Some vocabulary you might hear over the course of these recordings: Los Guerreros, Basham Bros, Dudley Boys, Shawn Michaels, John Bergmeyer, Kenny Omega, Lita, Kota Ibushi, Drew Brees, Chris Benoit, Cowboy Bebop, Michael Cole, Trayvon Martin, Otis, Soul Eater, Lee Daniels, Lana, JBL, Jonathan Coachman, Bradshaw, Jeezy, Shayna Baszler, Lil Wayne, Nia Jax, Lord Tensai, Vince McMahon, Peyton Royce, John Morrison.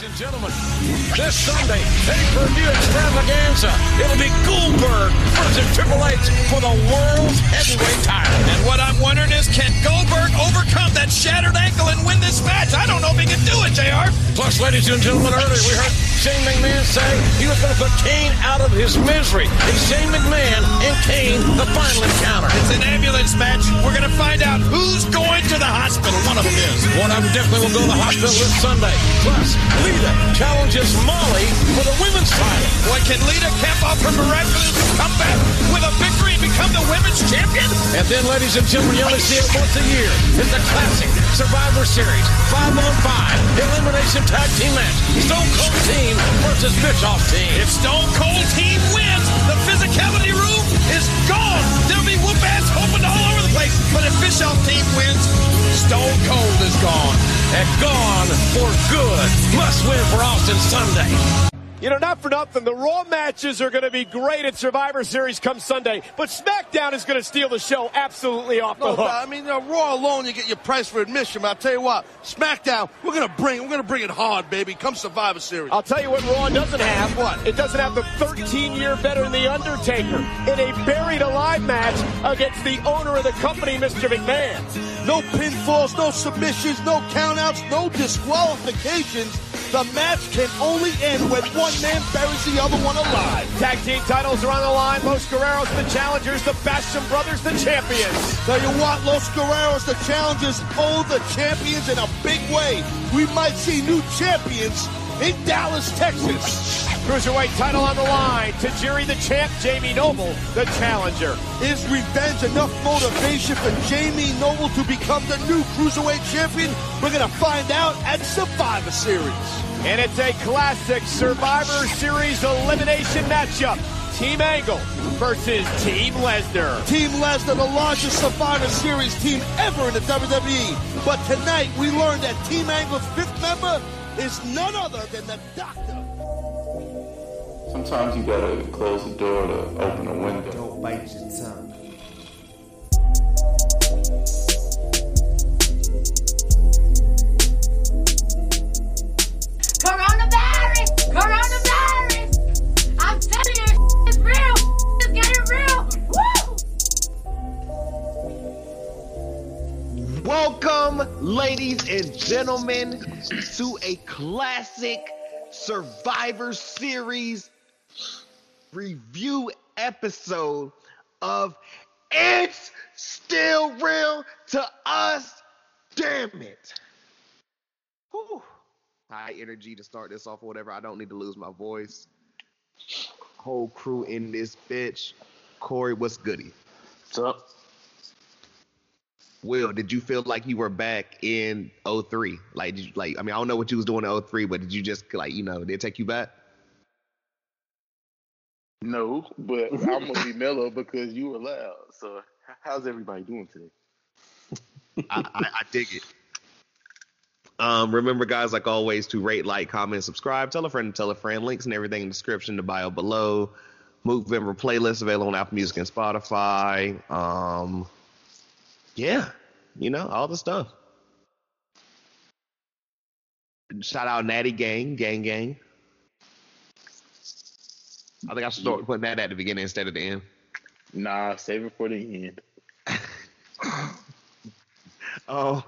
Ladies and gentlemen, this Sunday, pay-per-view extravaganza. It'll be Goldberg versus Triple H for the world's heavyweight title. And what I'm wondering is, can Goldberg overcome that shattered ankle and win this match? I don't know if he can do it, JR. Plus, ladies and gentlemen, earlier we heard Shane McMahon say he was going to put Kane out of his misery. It's Shane McMahon and Kane, the final encounter. It's an ambulance match. We're going to find out who's going to the hospital. One of them is. One of them definitely will go to the hospital this Sunday. Plus, Lita challenges Molly for the women's title. Boy, can Lita camp off her miraculous comeback with a victory and become the women's champion? And then, ladies and gentlemen, you only see it once a year. It's the classic Survivor Series 5-on-5 elimination tag team match. Stone Cold team versus Bischoff team. If Stone Cold team wins, the physicality room is gone. There'll be whoop ass opened all over the place. But if Bischoff team wins, Stone Cold is gone. And gone for good. Must win for Austin Sunday. You know, not for nothing, the Raw matches are going to be great at Survivor Series come Sunday, but SmackDown is going to steal the show absolutely off the hook. I mean, Raw alone, you get your price for admission, but I'll tell you what, SmackDown, we're going to bring it hard, baby, come Survivor Series. I'll tell you what Raw doesn't have. What? It doesn't have the 13-year veteran The Undertaker in a buried alive match against the owner of the company, Mr. McMahon. No pinfalls, no submissions, no countouts, no disqualifications. The match can only end when one man buries the other one alive. Tag team titles are on the line. Los Guerreros, the challengers. The Bastion Brothers, the champions. Tell you what, Los Guerreros, the challengers, owe the champions in a big way. We might see new champions in Dallas, Texas. Cruiserweight title on the line. Tajiri, the champ. Jamie Noble, the challenger. Is revenge enough motivation for Jamie Noble to become the new Cruiserweight champion? We're going to find out at Survivor Series. And it's a classic Survivor Series elimination matchup. Team Angle versus Team Lesnar. Team Lesnar, the largest Survivor Series team ever in the WWE. But tonight, we learned that Team Angle's fifth member is none other than the Doctor. Sometimes you gotta close the door to open a window. Don't bite your tongue. Coronavirus! Coronavirus! I'm telling you, it's real! It's getting real! Woo! Welcome, ladies and gentlemen, to a classic Survivor Series review episode of It's Still Real to Us, Damn It. Whew. High energy to start this off or whatever. I don't need to lose my voice. Whole crew in this bitch. Corey, what's goody? What's up? Will, did you feel like you were back in 03? Like, did you, like, I mean, I don't know what you was doing in 03, but did you just, like, you know, did it take you back? No, but I'm going to be mellow because you were loud. So how's everybody doing today? I dig it. Remember, guys, like always, to rate, like, comment, subscribe, tell a friend, links and everything in the description, the bio below. Movember playlist available on Apple Music and Spotify. Yeah, you know, all the stuff. Shout out Natty Gang. I think I should start putting that at the beginning instead of the end. Nah, save it for the end. Oh.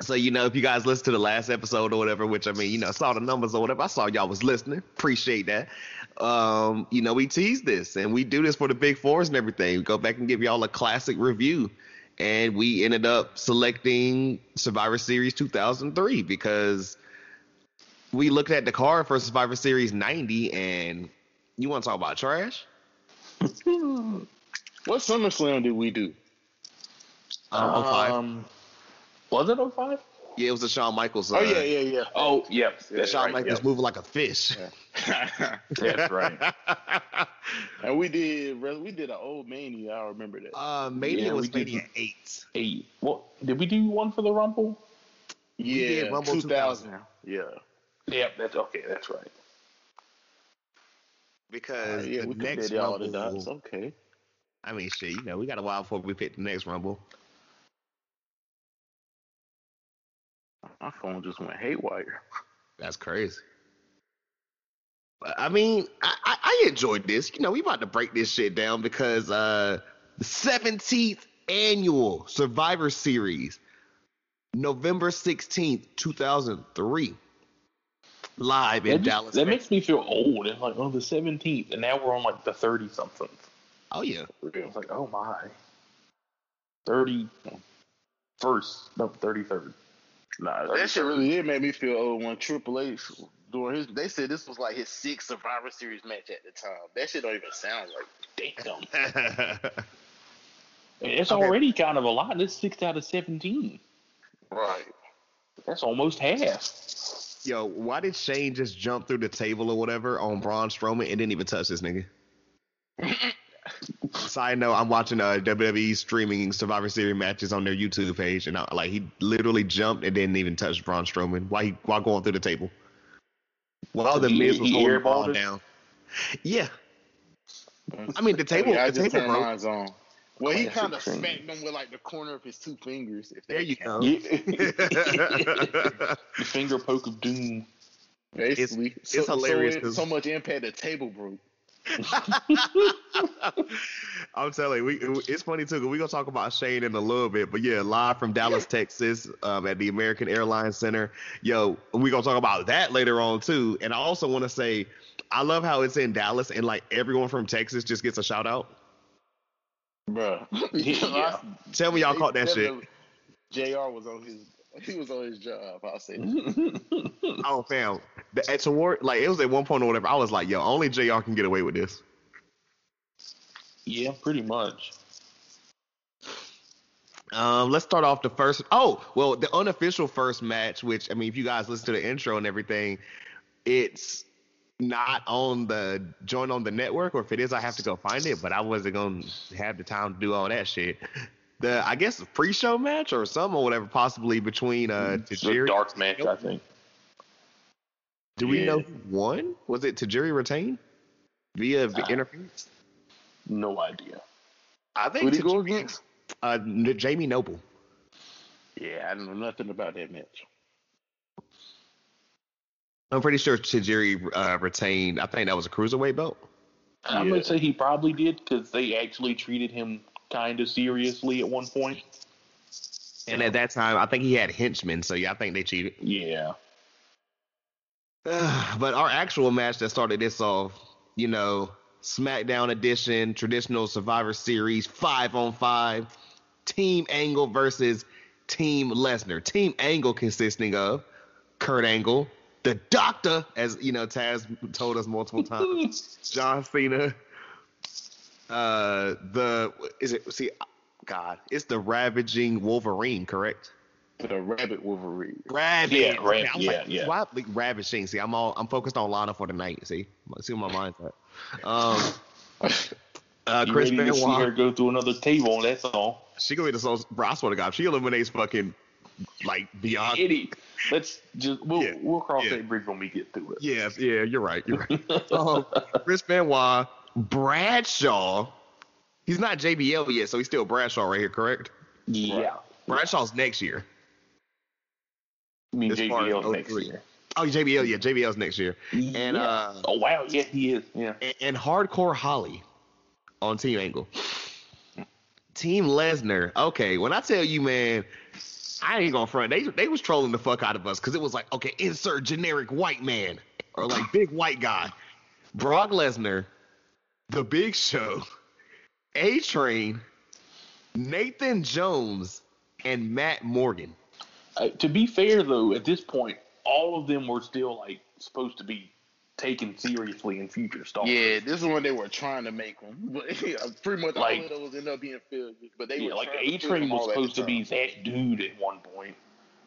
So, you know, if you guys listened to the last episode or whatever, which, I mean, you know, saw the numbers or whatever, I saw y'all was listening. Appreciate that. You know, we tease this, and we do this for the big fours and everything. We go back and give y'all a classic review. And we ended up selecting Survivor Series 2003 because we looked at the card for Survivor Series 90, and you want to talk about trash? What SummerSlam did we do? 05. Was it 05? Yeah, it was the Shawn Michaels. Yeah. Oh, yeah. That Shawn Michaels moving like a fish. Yeah. That's right. And we did an old Mania. I remember that. Mania was Mania 8. What? Did we do one for the Rumble? Yeah, Rumble 2000. Yeah. Yep, that's okay. That's right. Because the next Rumble. Okay. I mean, shit, you know, we got a while before we pick the next Rumble. My phone just went haywire. That's crazy. I mean, I enjoyed this. You know, we about to break this shit down because the 17th annual Survivor Series, November 16th, 2003, live in Dallas. That makes me feel old. It's like, oh, the 17th, and now we're on like the 30-something. Oh, yeah. It's like, oh, my. 33rd. Nah, that shit really did make me feel old when Triple H doing his. They said this was like his sixth Survivor Series match at the time. That shit don't even sound like damn. It's already kind of a lot. That's 6 out of 17. Right. That's almost half. Yo, why did Shane just jump through the table or whatever on Braun Strowman and didn't even touch this nigga? Side note, I'm watching WWE streaming Survivor Series matches on their YouTube page, and he literally jumped and didn't even touch Braun Strowman. Why going through the table? While the Miz was holding the ball down. Yeah. I mean, the table runs on. Well, he kind of smacked them with like the corner of his two fingers. If there you go. The finger poke of doom. Basically, it's hilarious. So much impact, the table broke. I'm telling you, it's funny too, because we're going to talk about Shane in a little bit, but yeah, live from Dallas, Texas, at the American Airlines Center. Yo, we're going to talk about that later on too. And I also want to say, I love how it's in Dallas and like everyone from Texas just gets a shout out. Bruh. Yeah. Tell me y'all caught that shit. JR was on his... He was on his job, I'll say that. Oh, fam. At toward, like, it was at one point or whatever, I was like, yo, only JR can get away with this. Yeah, pretty much. Let's start off the first... Oh, well, the unofficial first match, which, I mean, if you guys listen to the intro and everything, it's not on the... joint on the network, or if it is, I have to go find it, but I wasn't going to have the time to do all that shit. I guess the pre-show match or something or whatever, possibly between Tajiri. Dark match, I think. Do we know who won? Was it Tajiri retain via interference? No idea. I think. Who did he go against? Jamie Noble. Yeah, I don't know nothing about that match. I'm pretty sure Tajiri retained. I think that was a cruiserweight belt. Yeah. I'm gonna say he probably did because they actually treated him kind of seriously at one point. And at that time, I think he had henchmen, so yeah, I think they cheated. Yeah. But our actual match that started this off, you know, SmackDown edition, traditional Survivor Series, 5-on-5, Team Angle versus Team Lesnar. Team Angle consisting of Kurt Angle, the Doctor, as, you know, Taz told us multiple times, John Cena, it's the Ravaging Wolverine, correct? The Rabbit Wolverine. Why Ravaging? See, I'm focused on Lana for the night. See what my mind's at. Chris Benoit. See her go through another table. That's all. She gonna be the soul. Bro, I swear to God, she eliminates fucking like Bianca. Eddie. Let's just we'll cross that bridge when we get through it. Yeah, you're right. Chris Benoit. Bradshaw, he's not JBL yet, so he's still Bradshaw right here, correct? Yeah. Bradshaw's next year. I mean, JBL's next year. Oh, JBL, yeah, JBL's next year. Yeah. And oh wow, yeah, he is. Yeah. And Hardcore Holly on Team Angle. Team Lesnar. Okay, when I tell you, man, I ain't gonna front. They was trolling the fuck out of us because it was like, okay, insert generic white man or like big white guy. Brock Lesnar. The Big Show, A-Train, Nathan Jones, and Matt Morgan. To be fair, though, at this point, all of them were still like supposed to be taken seriously in future stars. Yeah, this is when they were trying to make them. But pretty much like, all of those ended up being filled. But they were like A-Train was supposed to be that dude at one point.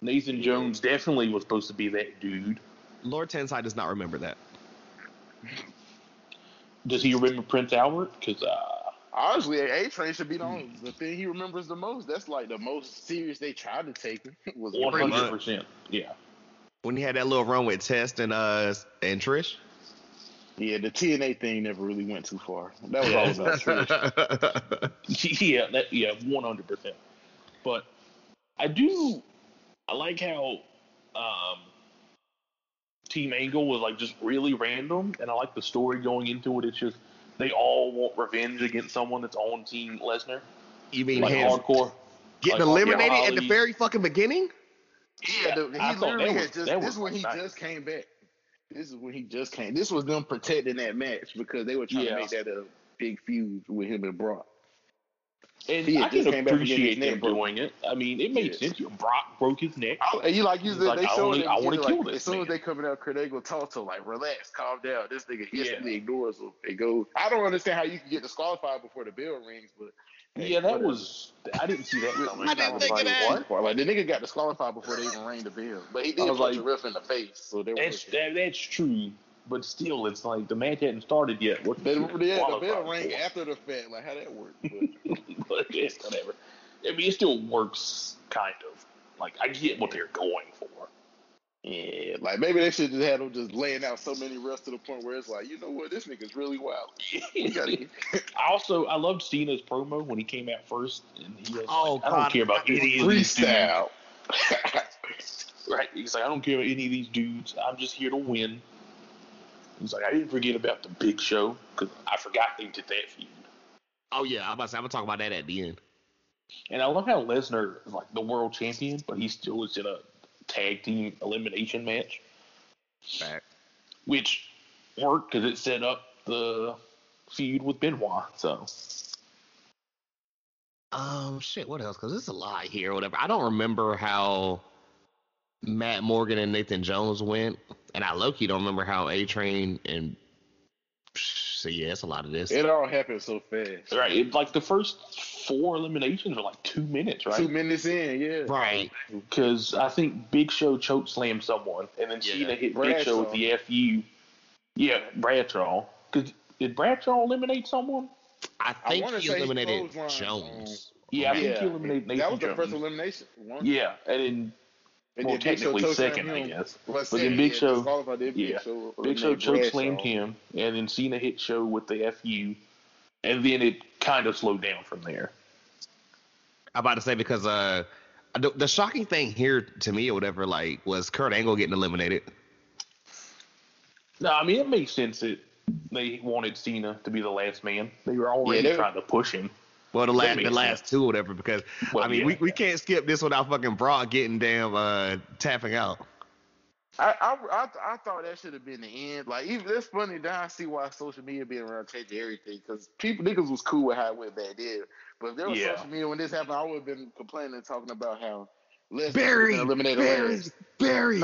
Nathan Jones definitely was supposed to be that dude. Lord Tensai does not remember that. Does he remember Prince Albert? Because honestly, A-Train should be the thing he remembers the most. That's like the most serious they tried to take him. 100%. Yeah. When he had that little run with Test and Trish. Yeah, the TNA thing never really went too far. That was all about Trish. Yeah, 100%. But I like how team angle was like just really random, and I like the story going into it. It's just they all want revenge against someone that's on Team Lesnar. You mean like hardcore getting like eliminated at the very fucking beginning? Yeah, dude, he literally had just. This is when he just came back. This is when he just came. This was them protecting that match because they were trying to make that a big feud with him and Brock. And I can appreciate them doing it. I mean, it made sense. Brock broke his neck. I want to kill this. As soon as they coming out, Kurt Angle talks to him like, relax, calm down. This nigga instantly ignores him. They go. I don't understand how you can get disqualified before the bell rings, but. Yeah, that was. I didn't see that coming. I didn't think of that. Like, the nigga got disqualified before they even rang the bell. But he did punch the ref in the face. So that's true. But still, it's like the match hadn't started yet. The bell rang after the fact. Like, how that worked. But it's whatever. I mean, it still works, kind of. Like, I get what they're going for. Yeah, like maybe they should just have them just laying out so many refs to the point where it's like, you know what, this nigga's really wild. I loved Cena's promo when he came out first, and he was like, I don't care about any of these dudes. Right? He's like, I don't care about any of these dudes. I'm just here to win. He's like, I didn't forget about the Big Show because I forgot they did that feud. Oh yeah, I'm gonna talk about that at the end. And I love how Lesnar is like the world champion, but he still is in a tag team elimination match, which worked because it set up the feud with Benoit. So, shit, what else? Because it's a lot here. Whatever. I don't remember how Matt Morgan and Nathan Jones went, and I low-key don't remember how A-Train and. So yeah, it's a lot of this. It all happened so fast, right? Like the first 4 eliminations are like 2 minutes, right? 2 minutes in, yeah, right. Because I think Big Show chokeslammed someone, and then Cena hit Big Show with the FU. Yeah, Bradshaw. Because did Bradshaw eliminate someone? I think he eliminated Jones. I think he eliminated Nathan Jones. That was the first elimination. Yeah, and then. Well, technically second, I guess. But then Big Show chokeslammed him, and then Cena hit Show with the FU, and then it kind of slowed down from there. I'm about to say, because the shocking thing here to me or whatever, like, was Kurt Angle getting eliminated. No, I mean, it makes sense that they wanted Cena to be the last man. They were already trying to push him. Well, the last two or whatever, because, we can't skip this without fucking Brock getting tapping out. I thought that should have been the end. Like, even that's funny now I see why social media being around changing everything, because niggas was cool with how it went back then. But if there was social media when this happened, I would have been complaining and talking about how Barry. No, not even that. It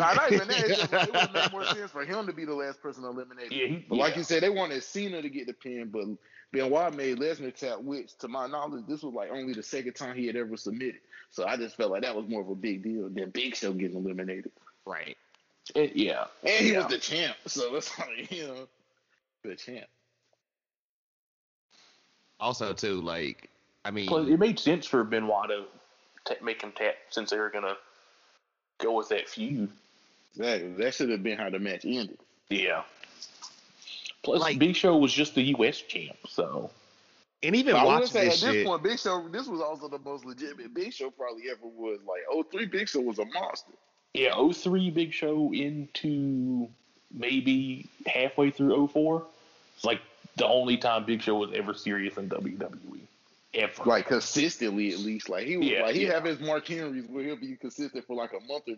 would have made more sense for him to be the last person eliminated. Yeah, but like you said, they wanted Cena to get the pin, but Benoit made Lesnar tap, which, to my knowledge, this was like only the second time he had ever submitted. So I just felt like that was more of a big deal than Big Show getting eliminated. Right. And he was the champ, so that's like, the champ. Also, too, like, I mean... Plus, it made sense for Benoit to make him tap since they were going to go with that feud. Exactly. That should have been how the match ended. Yeah. Plus, like, Big Show was just the U.S. champ, so... And even watching this shit... At this point, Big Show, this was also the most legitimate Big Show probably ever was. Like, 03 Big Show was a monster. Yeah, 03 Big Show into maybe halfway through 04. It's like the only time Big Show was ever serious in WWE. Ever. Like, consistently, at least. Like, he was have his Mark Henrys where he'll be consistent for like a month or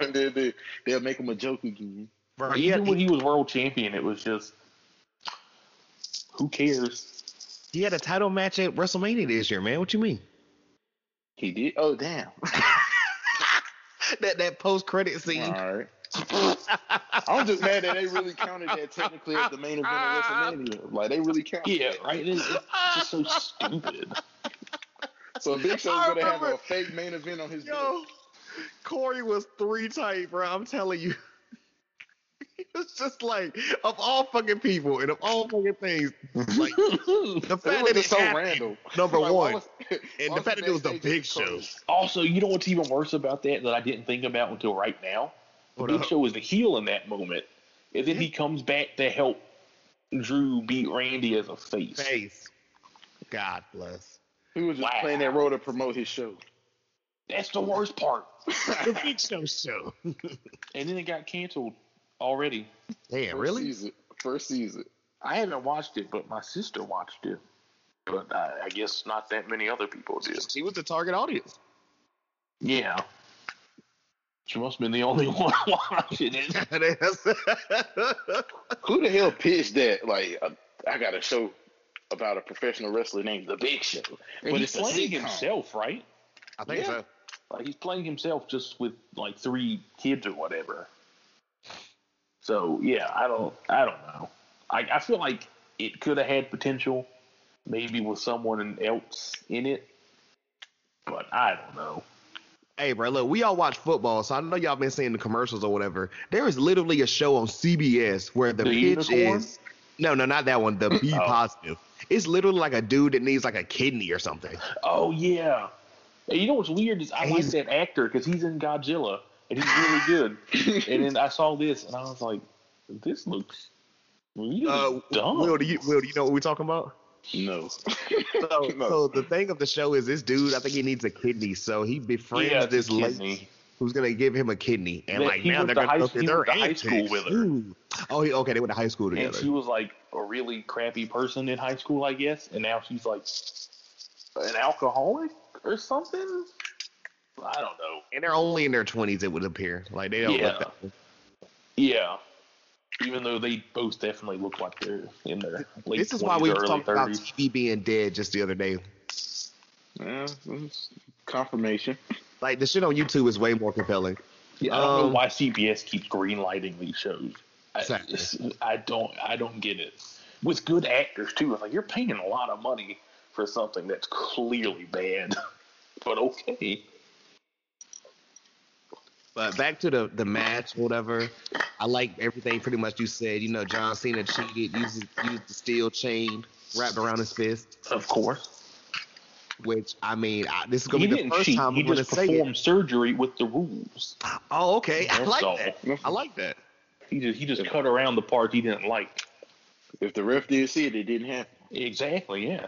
3. And then they'll make him a joke again. Right. Even when he was world champion, it was just, who cares? He had a title match at WrestleMania this year, man. What you mean? He did? Oh, damn. that post-credit scene. All right. I'm just mad that they really counted that technically as the main event of WrestleMania. Like, they really counted that. Right? It's just so stupid. So Big Show's going to have a fake main event on his book. Corey was 3 tight, bro. I'm telling you. It's just like, of all fucking people and of all fucking things, like, the fact that it's so random, number one, and the fact that it was the Big Show. Also, you know what's even worse about that I didn't think about until right now? The Big Show was the heel in that moment, and then he comes back to help Drew beat Randy as a face. God bless. He was just playing that role to promote his show. That's the worst part. The Big Show. And then it got canceled already. Damn, really? First season. I haven't watched it, but my sister watched it. But I guess not that many other people did. She was the target audience. Yeah. She must have been the only one watching it. Who the hell pitched that? Like, I got a show about a professional wrestler named The Big Show. But he's playing himself, right? I think so. Like, he's playing himself just with, like, 3 kids or whatever. So, yeah, I don't know. I feel like it could have had potential, maybe with someone else in it. But I don't know. Hey, bro, look, we all watch football, so I know y'all been seeing the commercials or whatever. There is literally a show on CBS where the pitch is... No, not that one. The B positive. It's literally like a dude that needs like a kidney or something. Oh, yeah. And you know what's weird is I like that actor because he's in Godzilla, and he's really good. And then I saw this, and I was like, this looks really dumb. Will, do you know what we're talking about? No. So the thing of the show is this dude, I think he needs a kidney, so he befriends this lady who's going to give him a kidney. And like now they're going to go to high school with her. Oh, okay, they went to high school together. And she was like a really crappy person in high school, I guess, and now she's like an alcoholic or something? I don't know. And they're only in their 20s, it would appear. Like they don't look that way. Yeah. Even though they both definitely look like they're in their late 20s. This is why we were talking about TV being dead just the other day. Yeah, confirmation. Like, the shit on YouTube is way more compelling. Yeah, I don't know why CBS keeps greenlighting these shows. Exactly. I don't get it. With good actors, too. It's like, you're paying a lot of money for something that's clearly bad. But okay. But back to the match, whatever. I like everything pretty much you said. You know, John Cena cheated, used the steel chain wrapped around his fist. Of course. Which, I mean, this is going to be the first time we're going to say it. He performed surgery with the rules. Oh, okay. I like that. I like that. He just cut around the part he didn't like. If the ref didn't see it, it didn't happen. Exactly, yeah.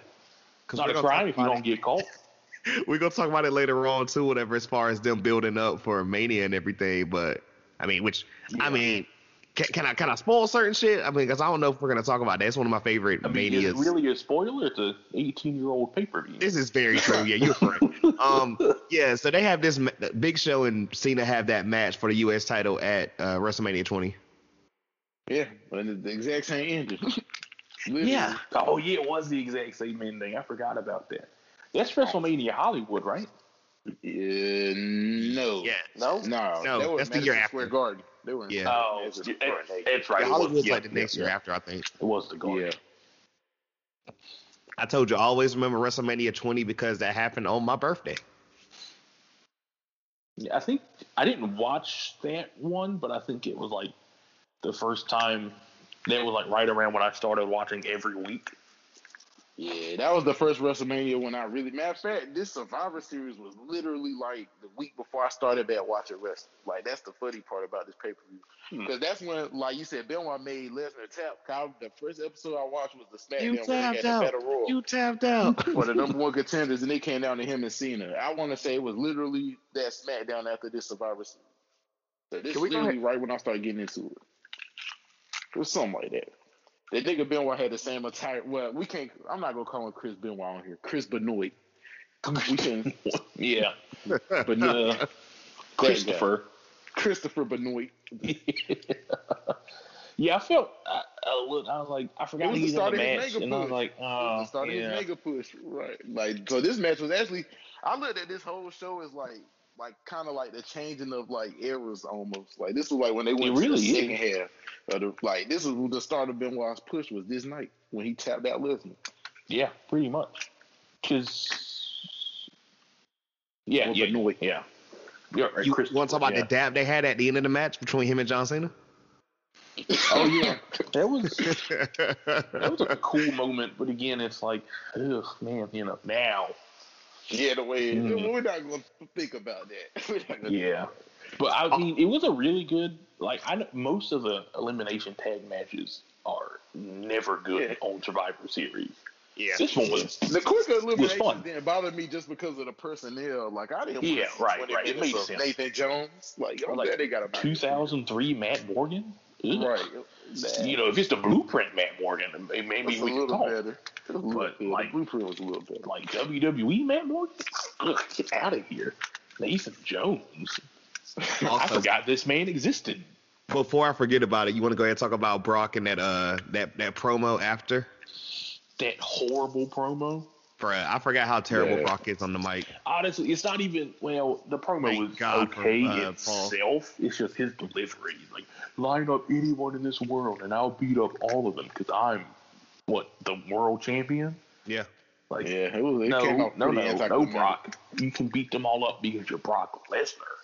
It's not a crime if you don't get caught. We're going to talk about it later on, too, whatever, as far as them building up for Mania and everything. But, I mean, can I spoil certain shit? I mean, because I don't know if we're going to talk about that. It's one of my favorite Manias. Is it really a spoiler? It's an 18-year-old pay-per-view. This is very true. Yeah, you're right. So they have this Big Show and Cena have that match for the U.S. title at WrestleMania 20. Yeah, the exact same ending. Yeah. Oh, yeah, it was the exact same ending. I forgot about that. That's WrestleMania Hollywood, right? No. Yeah. No. That was the year after. Square Garden. They were in that's right. Hollywood was like the next year after, I think. It was the Garden. Yeah. I told you, I always remember WrestleMania 20 because that happened on my birthday. Yeah, I think I didn't watch that one, but I think it was like the first time that was like right around when I started watching every week. Yeah, that was the first WrestleMania when I really... Matter of fact, this Survivor Series was literally like the week before I started back watching wrestling. Like, that's the funny part about this pay-per-view. Because that's when, like you said, Benoit made Lesnar tap. The first episode I watched was the SmackDown where he had the Battle Royal. You tapped out. For the number one contenders, and it came down to him and Cena. I want to say it was literally that SmackDown after this Survivor Series. So this was literally right when I started getting into it. It was something like that. That nigga Benoit had the same attire. Well, we can't. I'm not gonna call him Chris Benoit on here. Chris Benoit. We can. Yeah. But Christopher. Christopher Benoit. Yeah, I felt. Look, I was like, I forgot he was in the match, and I was like, oh, started his mega push, right? Like, so this match was actually. I looked at this whole show as like kind of like the changing of like eras almost. Like this was like when they went to the second half. Like this is the start of Benoit's push was this night when he tapped out Lesnar. Yeah, pretty much. Cause Benoit. Yeah, right, you want to talk about the dab they had at the end of the match between him and John Cena? Oh yeah, that was a cool moment. But again, it's like, ugh, man, you know now. Yeah, the way we're not going to think about that. But I mean, it was a really good. Like I know most of the elimination tag matches are never good on Survivor Series. Yeah, this one was the quicker elimination didn't bother me just because of the personnel. Like I didn't. Yeah, right. It made sense. Nathan Jones, like they got about 2003 Matt Morgan. Right. You know, if it's the blueprint Matt Morgan, maybe we can talk. Better. But like, the blueprint was a little better. Like WWE Matt Morgan, get out of here, Nathan Jones. Also, I forgot this man existed. Before I forget about it, you want to go ahead and talk about Brock and that promo after? That horrible promo? Bruh, I forgot how terrible Brock is on the mic. Honestly, it's not even, well, the promo was okay itself. It's just his delivery. He's like, line up anyone in this world and I'll beat up all of them because I'm, the world champion? Yeah. Like, yeah, no, Brock. You can beat them all up because you're Brock Lesnar.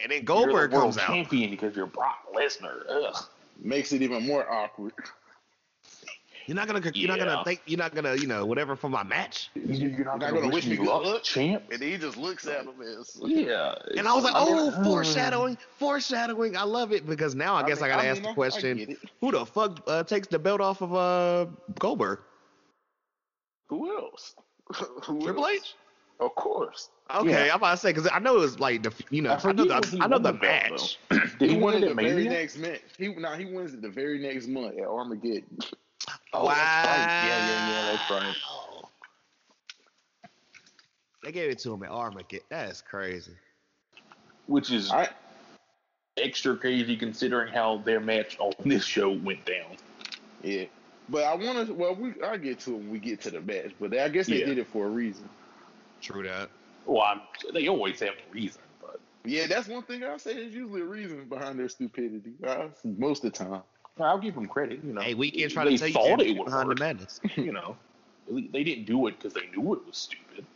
And then Goldberg comes out. You're the world champion because you're Brock Lesnar. Ugh. Makes it even more awkward. You're not gonna whatever for my match. You're not gonna wish me good luck, champ. And he just looks at him as yeah. And I was like, foreshadowing. I love it because now I guess I gotta ask the question: who the fuck takes the belt off of Goldberg? Who else? Triple H. Of course. Okay, yeah. I'm about to say because I know it was like the match. Did he win it the very next match? He wins it the very next month at Armageddon. Oh, wow. That's right. Yeah, that's right. Oh. They gave it to him at Armageddon. That is crazy. Which is extra crazy considering how their match on this show went down. Yeah. But I want to, I'll get to it when we get to the match. But I guess they did it for a reason. True that. Well, they always have a reason. But yeah, that's one thing I'll say. There's usually a reason behind their stupidity. Most of the time. I'll give them credit, you know. Hey, we can't try to take it behind the madness. You know, they didn't do it because they knew it was stupid.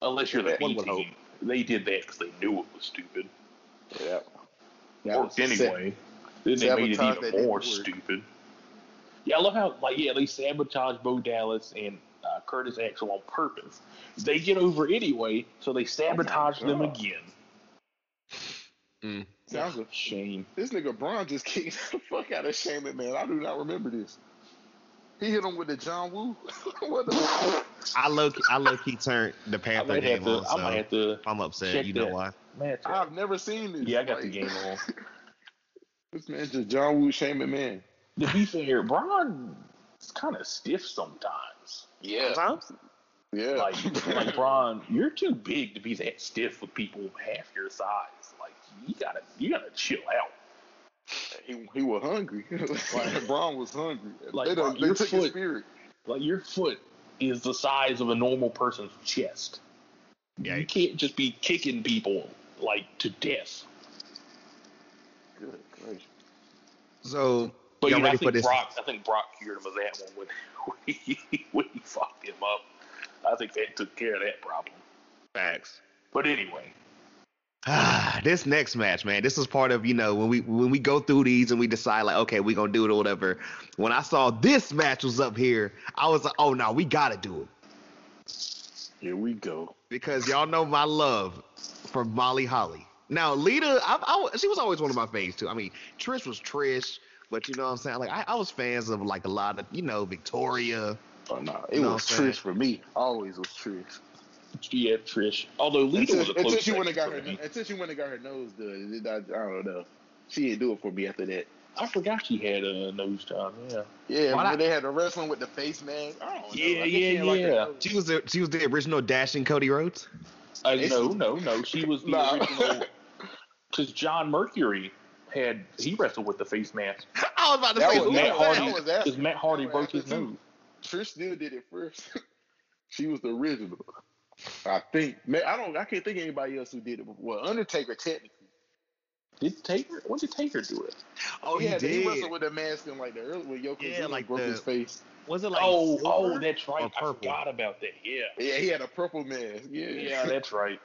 Unless you're the B team, they did that because they knew it was stupid. Yeah, worked anyway. Then they made it even more stupid. Yeah, I love how they sabotage Bo Dallas and Curtis Axel on purpose. They get over anyway, so they sabotage them again. Mm. Sounds a shame. This nigga Braun just kicked the fuck out of Shane McMahon. I do not remember this. He hit him with the John Woo. What the I low key turned the Panther game on. I might have to. I'm upset. You know why? I've never seen this. Yeah, I got the game on. This man just John Woo Shane McMahon. To be fair, Braun's kind of stiff sometimes. Yeah. Sometimes? Yeah. Like Braun, you're too big to be that stiff with people half your size. You gotta chill out. He was hungry. Like Braun was hungry. Like they took his spirit. Like your foot is the size of a normal person's chest. Yeah, you can't just be kicking people like to death. Good gracious. So, but you know, I think Brock cured him of that one when he fucked him up. I think that took care of that problem. Facts. But anyway. This next match, man, this is part of, you know, when we go through these and we decide, like, okay, we're going to do it or whatever. When I saw this match was up here, I was like, oh, no, we got to do it. Here we go. Because y'all know my love for Molly Holly. Now, Lita, she was always one of my faves, too. I mean, Trish was Trish, but you know what I'm saying? Like, I was fans of, like, a lot of, you know, Victoria. Oh, no, it was Trish for me. Always was Trish. Yeah, Trish. Although Lita was a close second until she went and got her nose done. I don't know. She didn't do it for me after that. I forgot she had a nose job. Yeah. Yeah, when they had the wrestling with the face mask. I don't know. Yeah. Like she was the original dashing Cody Rhodes. No. She was the original. Because John Mercury he wrestled with the face mask. I was about to say that was Matt Hardy. Because Matt Hardy broke his nose. Trish still did it first. She was the original. I think, man, I can't think of anybody else who did it before. Well, Undertaker technically. When did Taker do it? Oh, he did. He wrestled with the mask in like the early when Yoko broke his face. Was it like that's right. I forgot about that. Yeah. Yeah, he had a purple mask. Yeah. Yeah, that's right.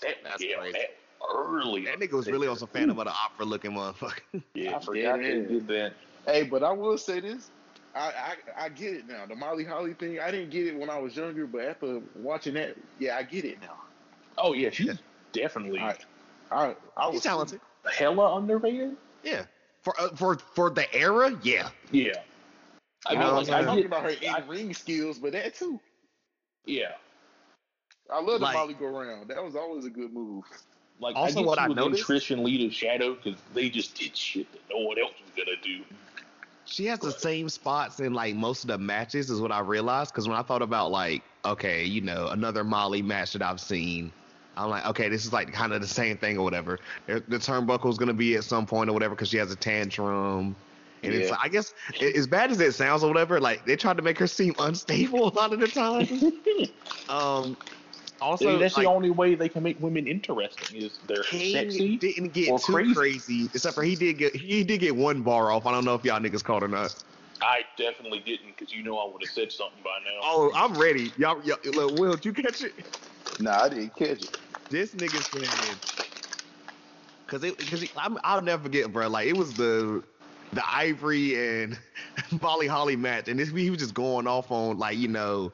That's crazy. That early. That nigga was really also a fan of an opera looking motherfucker. Yeah, I forgot he did that. Hey, but I will say this. I get it now. The Molly Holly thing, I didn't get it when I was younger, but after watching that, yeah, I get it now. Oh, yeah, she's definitely. I was talented. Hella underrated? Yeah. For the era? Yeah. Yeah. I mean, I was talking about her in-ring skills, but that too. Yeah. I love the Molly go round. That was always a good move. Like, also, I guess what I noticed, Trish and Lita's shadow, because they just did shit that no one else was gonna do. She has the same spots in like most of the matches, is what I realized. Because when I thought about like, okay, you know, another Molly match that I've seen, I'm like, okay, this is like kind of the same thing or whatever. The turnbuckle is gonna be at some point or whatever because she has a tantrum. And yeah, it's, I guess, as bad as it sounds or whatever, like they tried to make her seem unstable a lot of the time. Also, and that's like, the only way they can make women interesting is they're sexy. Didn't get too crazy, except for he did get one bar off. I don't know if y'all niggas caught or not. I definitely didn't, because you know I would have said something by now. Oh, I'm ready. Y'all look, Will, did you catch it? Nah, I didn't catch it. This nigga said, because I'll never forget, bro. Like, it was the Ivory and Molly Holly match, and he was just going off on, like, you know,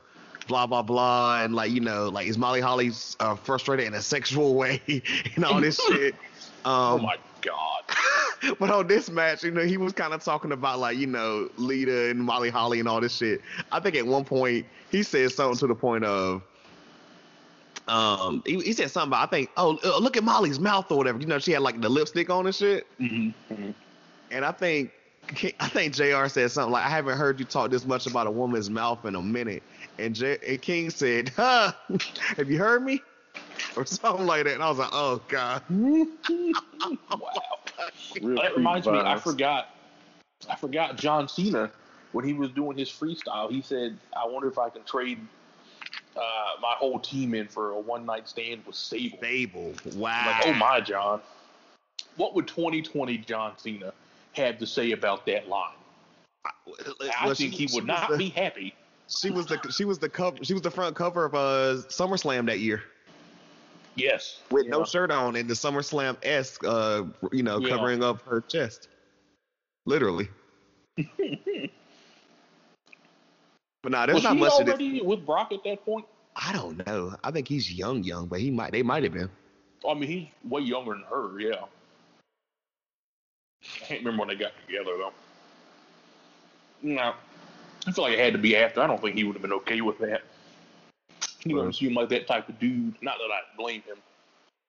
blah blah blah, and like, you know, like, is Molly Holly frustrated in a sexual way and all this shit. Oh my god! But on this match, you know, he was kind of talking about, like, you know, Lita and Molly Holly and all this shit. I think at one point he said something to the point of, he said something about, I think, oh, look at Molly's mouth or whatever. You know, she had like the lipstick on and shit. Mm-hmm. Mm-hmm. And I think JR said something like, I haven't heard you talk this much about a woman's mouth in a minute. And King said, huh, have you heard me? Or something like that. And I was like, oh, God. Wow. That reminds me, I forgot John Cena, when he was doing his freestyle, he said, I wonder if I can trade my whole team in for a one-night stand with Sable. Sable. Wow. Like, oh, my, John. What would 2020 John Cena have to say about that line? I think he would not be happy. She was the front cover of SummerSlam that year. Yes, with no shirt on, and the SummerSlam-esque, covering up her chest, literally. But nah, there's not much. Was he already with Brock at that point? I don't know. I think he's young, but he might. They might have been. I mean, he's way younger than her. Yeah. I can't remember when they got together though. No. I feel like it had to be after. I don't think he would have been okay with that. He would seem like that type of dude. Not that I blame him.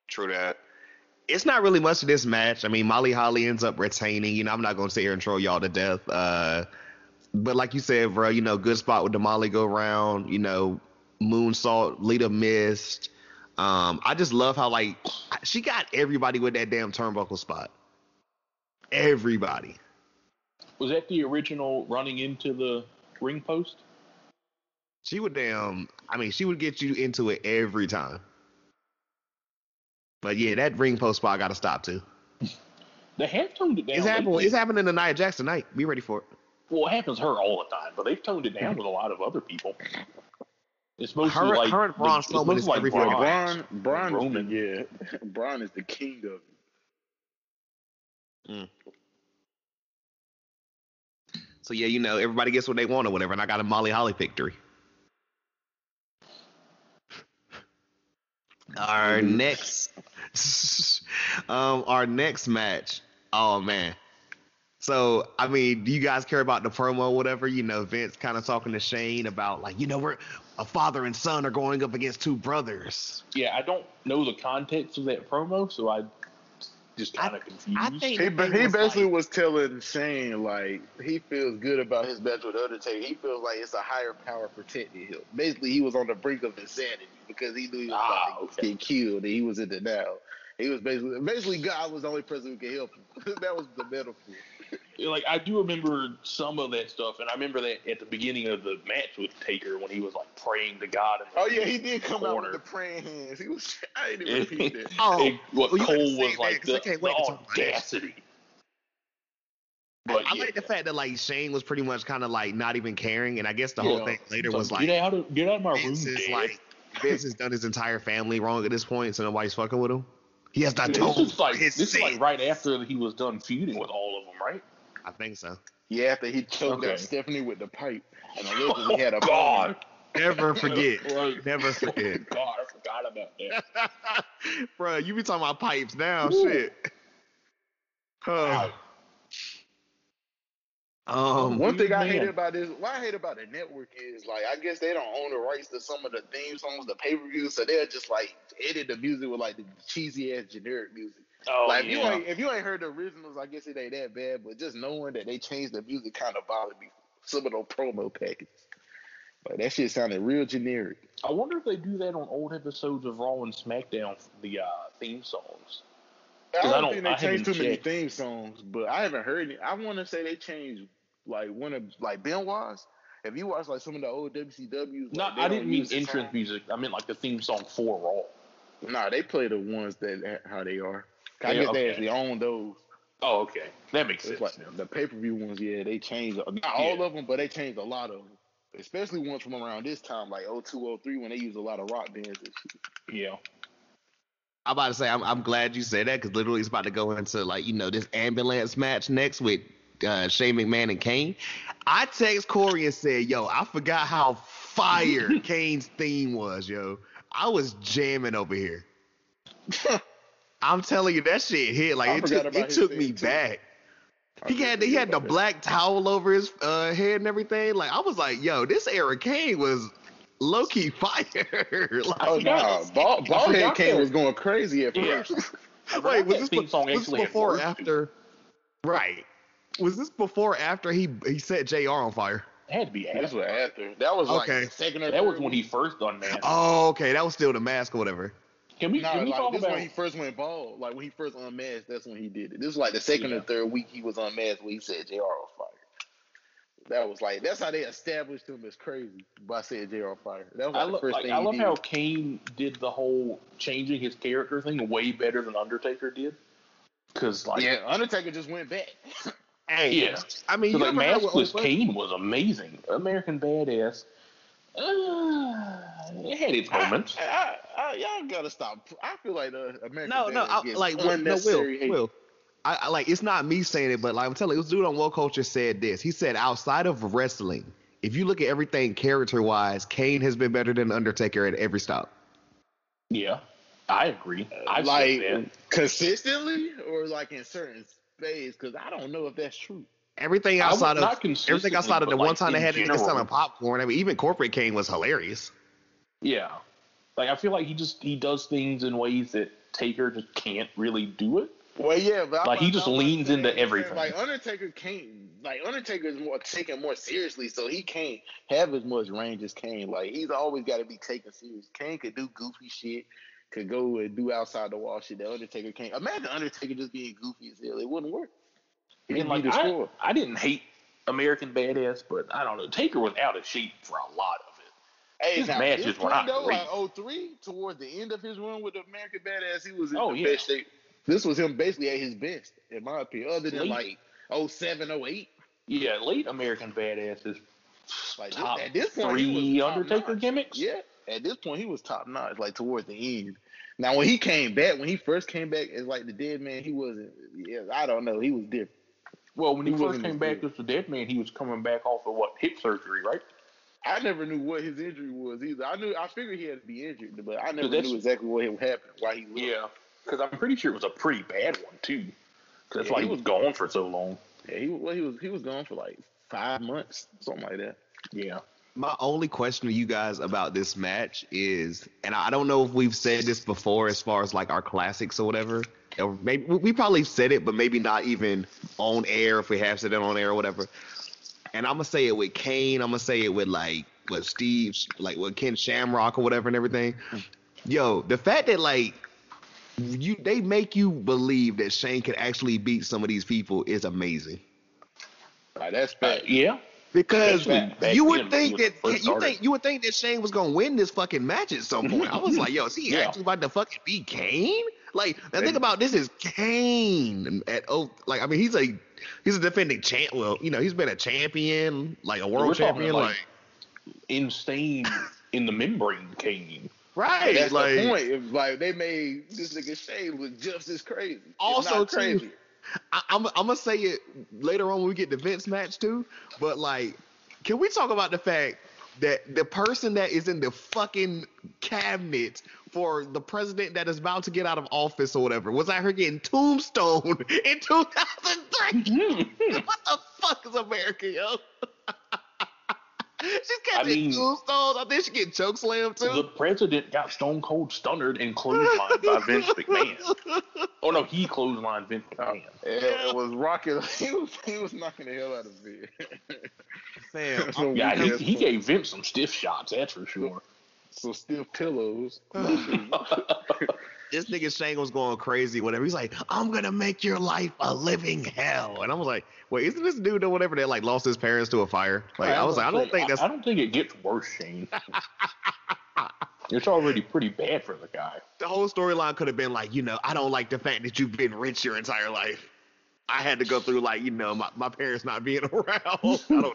True that. It's not really much of this match. I mean, Molly Holly ends up retaining. You know, I'm not going to sit here and troll y'all to death. But like you said, bro, you know, good spot with the Molly go round. You know, moonsault, Lita missed. I just love how, like, she got everybody with that damn turnbuckle spot. Everybody. Was that the original running into the ring post? She would she would get you into it every time. But yeah, that ring post spot got to stop too. They have toned it down. It's happening to Nia Jax tonight. Be ready for it. Well, it happens to her all the time, but they've toned it down with a lot of other people. It's mostly her, like her and Braun Strowman is like Braun. Yeah, Braun is the king of it. Mm. So, yeah, you know, everybody gets what they want or whatever, and I got a Molly Holly victory. Our next match. Oh, man. So, I mean, do you guys care about the promo or whatever? You know, Vince kind of talking to Shane about, like, you know, we're a father and son are going up against two brothers. Yeah, I don't know the context of that promo, so I just kind of confused. I think he basically was telling Shane, like, he feels good about his match with Undertaker. He feels like it's a higher power protecting him. Basically, he was on the brink of insanity because he knew he was about to get killed, and he was in denial. He was basically God was the only person who could help him. That was the metaphor. Like, I do remember some of that stuff, and I remember that at the beginning of the match with Taker when he was like praying to God. Oh yeah, he did come out with the praying hands. He was. I didn't repeat that. Cole was like the audacity. But I like the fact that, like, Shane was pretty much kind of like not even caring, and I guess the whole thing later was like, get out of my room. Vince has done his entire family wrong at this point, so nobody's fucking with him. He has not told. This is like right after he was done feuding with all of them, right? I think so. Yeah, after he choked up Stephanie with the pipe, and allegedly had a bomb. Never forget. God, I forgot about that. Bro, you be talking about pipes now, shit. Huh. One thing I hated about this, what I hate about the network is, like, I guess they don't own the rights to some of the theme songs, the pay-per-views, so they'll just, like, edit the music with, like, the cheesy-ass generic music. Oh, like, yeah. if you ain't heard the originals, I guess it ain't that bad, but just knowing that they changed the music kind of bothered me. Some of those promo packages. Like, that shit sounded real generic. I wonder if they do that on old episodes of Raw and SmackDown, the theme songs. I don't think they changed too many theme songs, but I haven't heard it. I want to say they changed, like, one of, like, Benoit's. If you watch, like, some of the old WCWs. No, like, I didn't mean entrance music. I meant, like, the theme song for Raw. No, they play the ones that how they are. I guess they actually own those. Oh, okay. That makes sense. Like, the pay-per-view ones, yeah, they changed. Not all of them, but they changed a lot of them. Especially ones from around this time, like 02, 03, when they used a lot of rock bands and shit. Yeah. I'm about to say, I'm glad you said that, because literally it's about to go into, like, you know, this ambulance match next with Shane McMahon and Kane. I text Corey and said, yo, I forgot how fire Kane's theme was, yo. I was jamming over here. I'm telling you, that shit hit. Like, it took me back. He had the black towel over his head and everything. Like, I was like, yo, this era Kane was low-key fire. Like, oh, no. Ballhead Kane was going crazy at first. Yeah. Wait, was this before or after? Right. Was this before or after he set JR on fire? It had to be after. This was after. That was like second or third. That was when he first done that. Oh, okay. That was still the mask or whatever. Can we talk about when he first went bald. Like, when he first unmasked, that's when he did it. This was like the second or third week he was unmasked when he said JR on fire. That was like, that's how they established him as crazy by saying JR on fire. That was the first thing I love how Kane did the whole changing his character thing way better than Undertaker did. Because, like, yeah, Undertaker just went back. Hey, yeah. I mean, like, maskless Kane was amazing. American Badass. It had its moments. Y'all gotta stop. I feel like American. Will. I like, it's not me saying it, but, like, I'm telling you, this dude on World Culture said this. He said, outside of wrestling, if you look at everything character wise, Kane has been better than Undertaker at every stop. Yeah, I agree. I like consistently, or like in certain space, because I don't know if that's true. Everything outside of the one time they had niggas selling popcorn. I mean, even corporate Kane was hilarious. Yeah, like, I feel like he does things in ways that Taker just can't really do it. Well, yeah, but like, he just leans into everything. Like, Undertaker can't. Like, Undertaker is more taken more seriously, so he can't have as much range as Kane. Like, he's always got to be taken serious. Kane could do goofy shit, could go and do outside the wall shit that Undertaker can't. Imagine Undertaker just being goofy as hell; it wouldn't work. And, like, I didn't hate American Badass, but I don't know. Taker was out of shape for a lot of it. Hey, his matches were not great. Like 03, towards the end of his run with the American Badass, he was in the best shape. This was him basically at his best, in my opinion, other than like 07, 08. Yeah, late American Badass is like, top at this point, three Undertaker gimmicks. Yeah, at this point, he was top notch, like, towards the end. Now, when he came back, as, like, the dead man, he wasn't, I don't know, he was different. Well, when he first came back as the dead man, he was coming back off of hip surgery, right? I never knew what his injury was either. I figured he had to be injured, but I never knew exactly what happened, why he left. Yeah, because I'm pretty sure it was a pretty bad one too. Because that's why he was gone for so long. Yeah, he was gone for like 5 months, something like that. Yeah. My only question to you guys about this match is, and I don't know if we've said this before as far as, like, our classics or whatever. Or maybe we probably said it, but maybe not even on air, if we have said it on air or whatever. And I'm going to say it with Kane. I'm going to say it with, like, with Steve, like, with Ken Shamrock or whatever and everything. Yo, the fact that, like, they make you believe that Shane could actually beat some of these people is amazing. That's bad. Yeah. Because you would think that Shane was gonna win this fucking match at some point. I was like, yo, is he actually about to fucking beat Kane? Like, now think about this, is Kane at like, I mean, he's a defending champ. Well, you know, he's been a champion, like a world champion, like insane in the membrane Kane. Right. That's like, the point. If, like, they made this nigga Shane was just as crazy. Also crazy. I'm gonna say it later on when we get the Vince match too, but, like, can we talk about the fact that the person that is in the fucking cabinet for the president that is about to get out of office or whatever was out here getting tombstoned in 2003? What the fuck? fuck is America, yo? She's catching tombstones. I think she get choke slammed too. The president got Stone Cold stunnered and clotheslined by Vince McMahon. Oh no, he clotheslined Vince McMahon. It was rocking. He was knocking the hell out of me. Damn. Yeah, he gave Vince some stiff shots. That's for sure. Some stiff pillows. This nigga Shane was going crazy. Whatever. He's like, I'm gonna make your life a living hell. And I was like, wait, isn't this dude or whatever that like lost his parents to a fire? Like I was like, I don't think it gets worse, Shane. It's already pretty bad for the guy. The whole storyline could have been like, you know, I don't like the fact that you've been rich your entire life. I had to go through like, you know, my parents not being around. I don't know.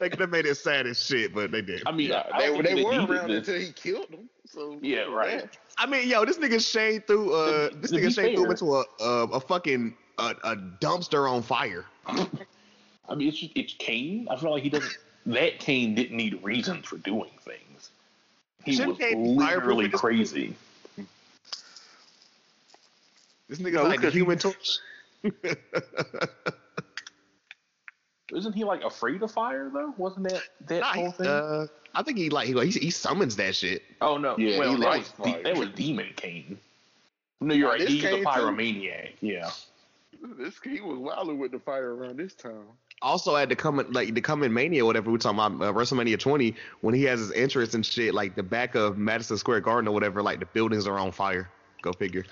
They could have made it sad as shit, but they did. I mean, yeah, they were around until he killed them. So yeah, right. Man. I mean, yo, this nigga Shane threw into a fucking a dumpster on fire. I mean, it's Kane. I feel like he doesn't. That Kane didn't need reasons for doing things. He was literally crazy. This nigga's like the Human Torch. Isn't he like afraid of fire though? Wasn't that whole thing? I think he summons that shit. Oh no! Yeah, well, that was Demon Kane. No, you're right. He's a pyromaniac. Too. Yeah. He was wilding with the fire around this time. Also, at the coming Mania, or whatever we're talking about, WrestleMania 20, when he has his entrance and shit, like the back of Madison Square Garden or whatever, like the buildings are on fire. Go figure.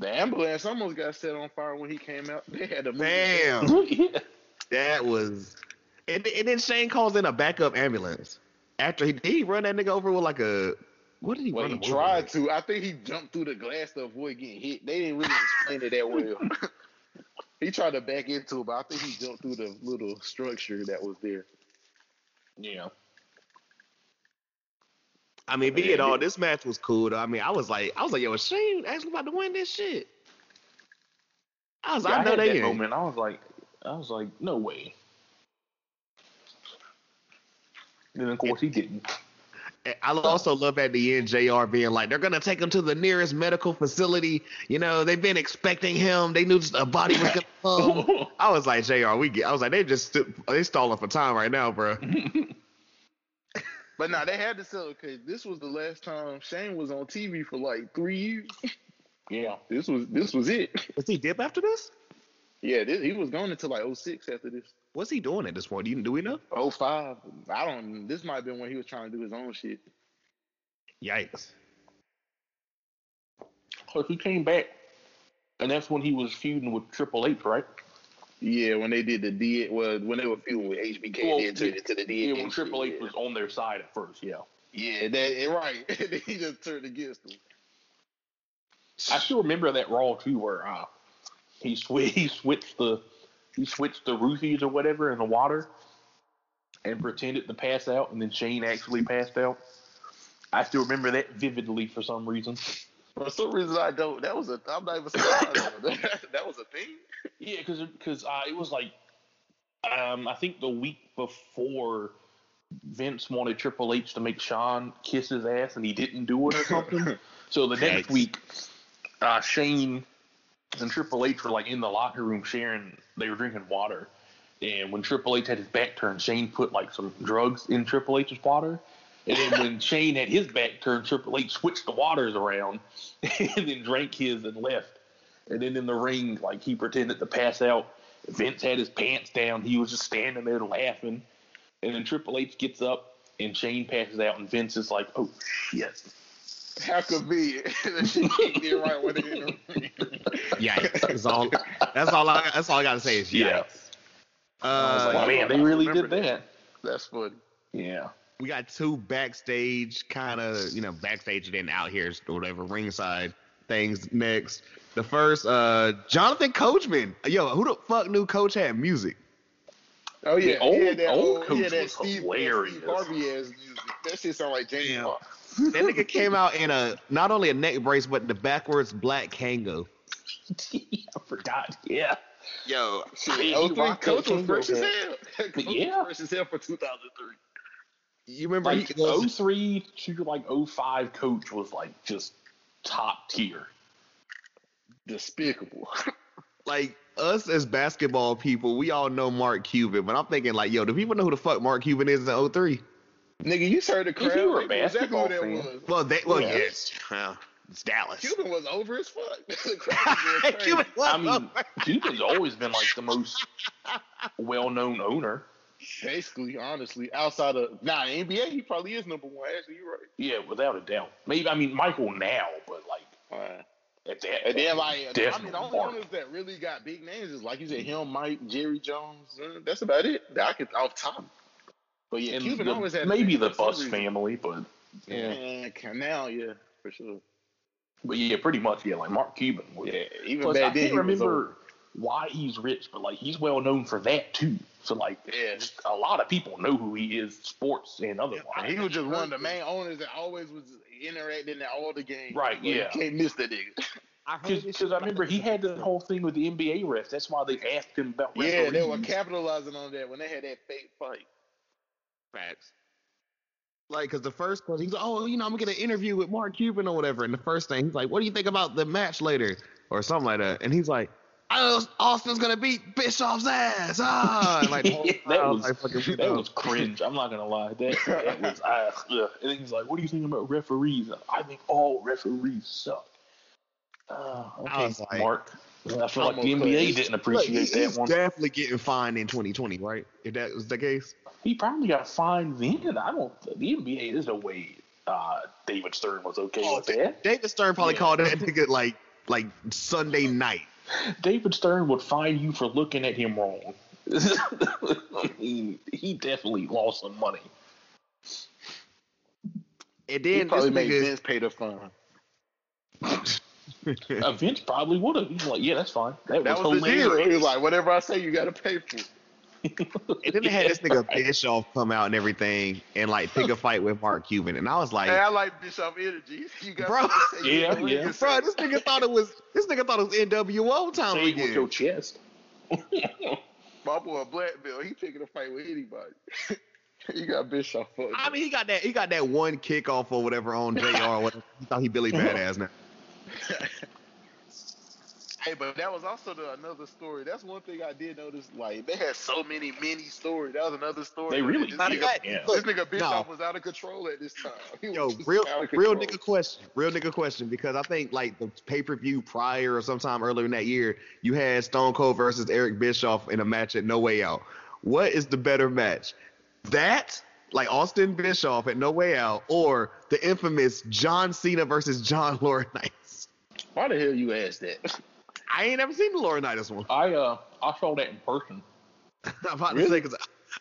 The ambulance almost got set on fire when he came out. They had a damn. Yeah. That was, and then Shane calls in a backup ambulance after he run that nigga over with like a what did he? Well, he tried with? To. I think he jumped through the glass to avoid getting hit. They didn't really explain it that well. He tried to back into it, but I think he jumped through the little structure that was there. Yeah. I mean, be it all, this match was cool, though. I mean, I was like, yo, Shane actually about to win this shit. I was, I know they ain't. Moment, I was like, no way. And of course, he didn't. I also love at the end, JR being like, they're gonna take him to the nearest medical facility. You know, they've been expecting him. They knew a body was gonna come. I was like, JR, I was like, they stalling for time right now, bro. But no, they had to sell it because this was the last time Shane was on TV for like 3 years. Yeah, this was it. Was he dip after this? Yeah, he was going until like 2006 after this. What's he doing at this point? Do we know? 2005. I don't. This might have been when he was trying to do his own shit. Yikes! So he came back, and that's when he was feuding with Triple H, right? Yeah, when they did the D, well, when they were feuding with HBK, they turned it to the D. Yeah, when Triple H was on their side at first, yeah. Yeah, right. He just turned against them. I still remember that Raw too, where he switched the roofies or whatever in the water, and pretended to pass out, and then Shane actually passed out. I still remember that vividly for some reason. For some reason, I don't. That was a. I'm not even surprised. That was a thing. Yeah, because it was like, I think the week before, Vince wanted Triple H to make Shawn kiss his ass, and he didn't do it or something. So the next week, Shane and Triple H were like in the locker room sharing. They were drinking water, and when Triple H had his back turned, Shane put like some drugs in Triple H's water. And then when Shane had his back turned, Triple H switched the waters around and then drank his and left. And then in the ring, like, he pretended to pass out. Vince had his pants down. He was just standing there laughing. And then Triple H gets up, and Shane passes out, and Vince is like, oh, shit. How could be? She can't get right with it in the ring. Yikes. That's all I got to say is yikes. Yeah. I was like, man, they really did that. That's funny. Yeah. We got two backstage kind of, you know, backstage and then out here or whatever, ringside things next. The first, Jonathan Coachman. Yo, who the fuck knew Coach had music? Oh, yeah. Old Coach was hilarious. Steve Harvey-ass music. That shit sound like James Bond. That nigga came out in not only a neck brace, but the backwards black Kango. I forgot. Yeah. Yo, Coach was fresh as hell. Coach was fresh as hell for 2003. You remember like 2003 to like 2005, Coach was like just top tier, despicable. Like us as basketball people, we all know Mark Cuban, but I'm thinking like, yo, do people know who the fuck Mark Cuban is in 03? Nigga, you heard the crowd. You were a basketball fan. Was. Well, yes. It's Dallas. Cuban was over as fuck. The crowd was Cuban was Cuban's always been like the most well-known owner. Basically, honestly, outside of NBA, he probably is number one. Actually, you're right. Yeah, without a doubt. Maybe Michael now, but like at that. And then like the only owners that really got big names is like you said, him, Mike, Jerry Jones. That's about it. I could off top. But yeah, and Cuban always had maybe the Bus family, but yeah, Canal, yeah, for sure. But yeah, pretty much, yeah, like Mark Cuban. Even back then, I can't remember why he's rich, but like he's well known for that too. So like, just a lot of people know who he is, sports and otherwise. Yeah, he was just one of the main owners that always was interacting at all the games. Right? Like, yeah, you can't miss that nigga. Because I remember he had the whole thing with the NBA refs. That's why they asked him about. Yeah, they were capitalizing on that when they had that fake fight. Facts. Like, because the first question, he's like, oh, you know, I'm going to get an interview with Mark Cuban or whatever. And the first thing, he's like, what do you think about the match later? Or something like that. And he's like, oh, Austin's going to beat Bischoff's ass. Ah! And like, that was cringe. I'm not going to lie. That was, and he's like, what do you think about referees? I think all referees suck. Okay, Mark. I feel like the NBA didn't appreciate that one. He's definitely getting fined in 2020, right? If that was the case, he probably got fined then. The NBA, there's no way David Stern was okay with that. David Stern probably called that nigga like Sunday night. David Stern would fine you for looking at him wrong. He definitely lost some money. And then he probably made Vince pay the fine. Vince probably would have. He's like, yeah, that's fine. That was hilarious. The deal. He was like, whatever I say, you got to pay for it. And then they had this nigga Bischoff come out and everything and like pick a fight with Mark Cuban. And I was like, hey, I like Bischoff energy. You got to say bro, this nigga thought it was NWO time. Say again. With your chest. My boy Black Bill, he picking a fight with anybody. You got Bischoff. He got that one kickoff or whatever on JR. He thought he Billy Badass now. Hey, but that was also another story. That's one thing I did notice. Like, they had so many mini stories. That was another story. They really did. This nigga Bischoff was out of control at this time. Yo, real nigga question. Because I think like the pay-per-view prior or sometime earlier in that year, you had Stone Cold versus Eric Bischoff in a match at No Way Out. What is the better match? That? Like Austin Bischoff at No Way Out, or the infamous John Cena versus John Laurinaitis? Why the hell you asked that? I ain't ever seen the Laurinaitis one. I saw that in person. I'm about to say, because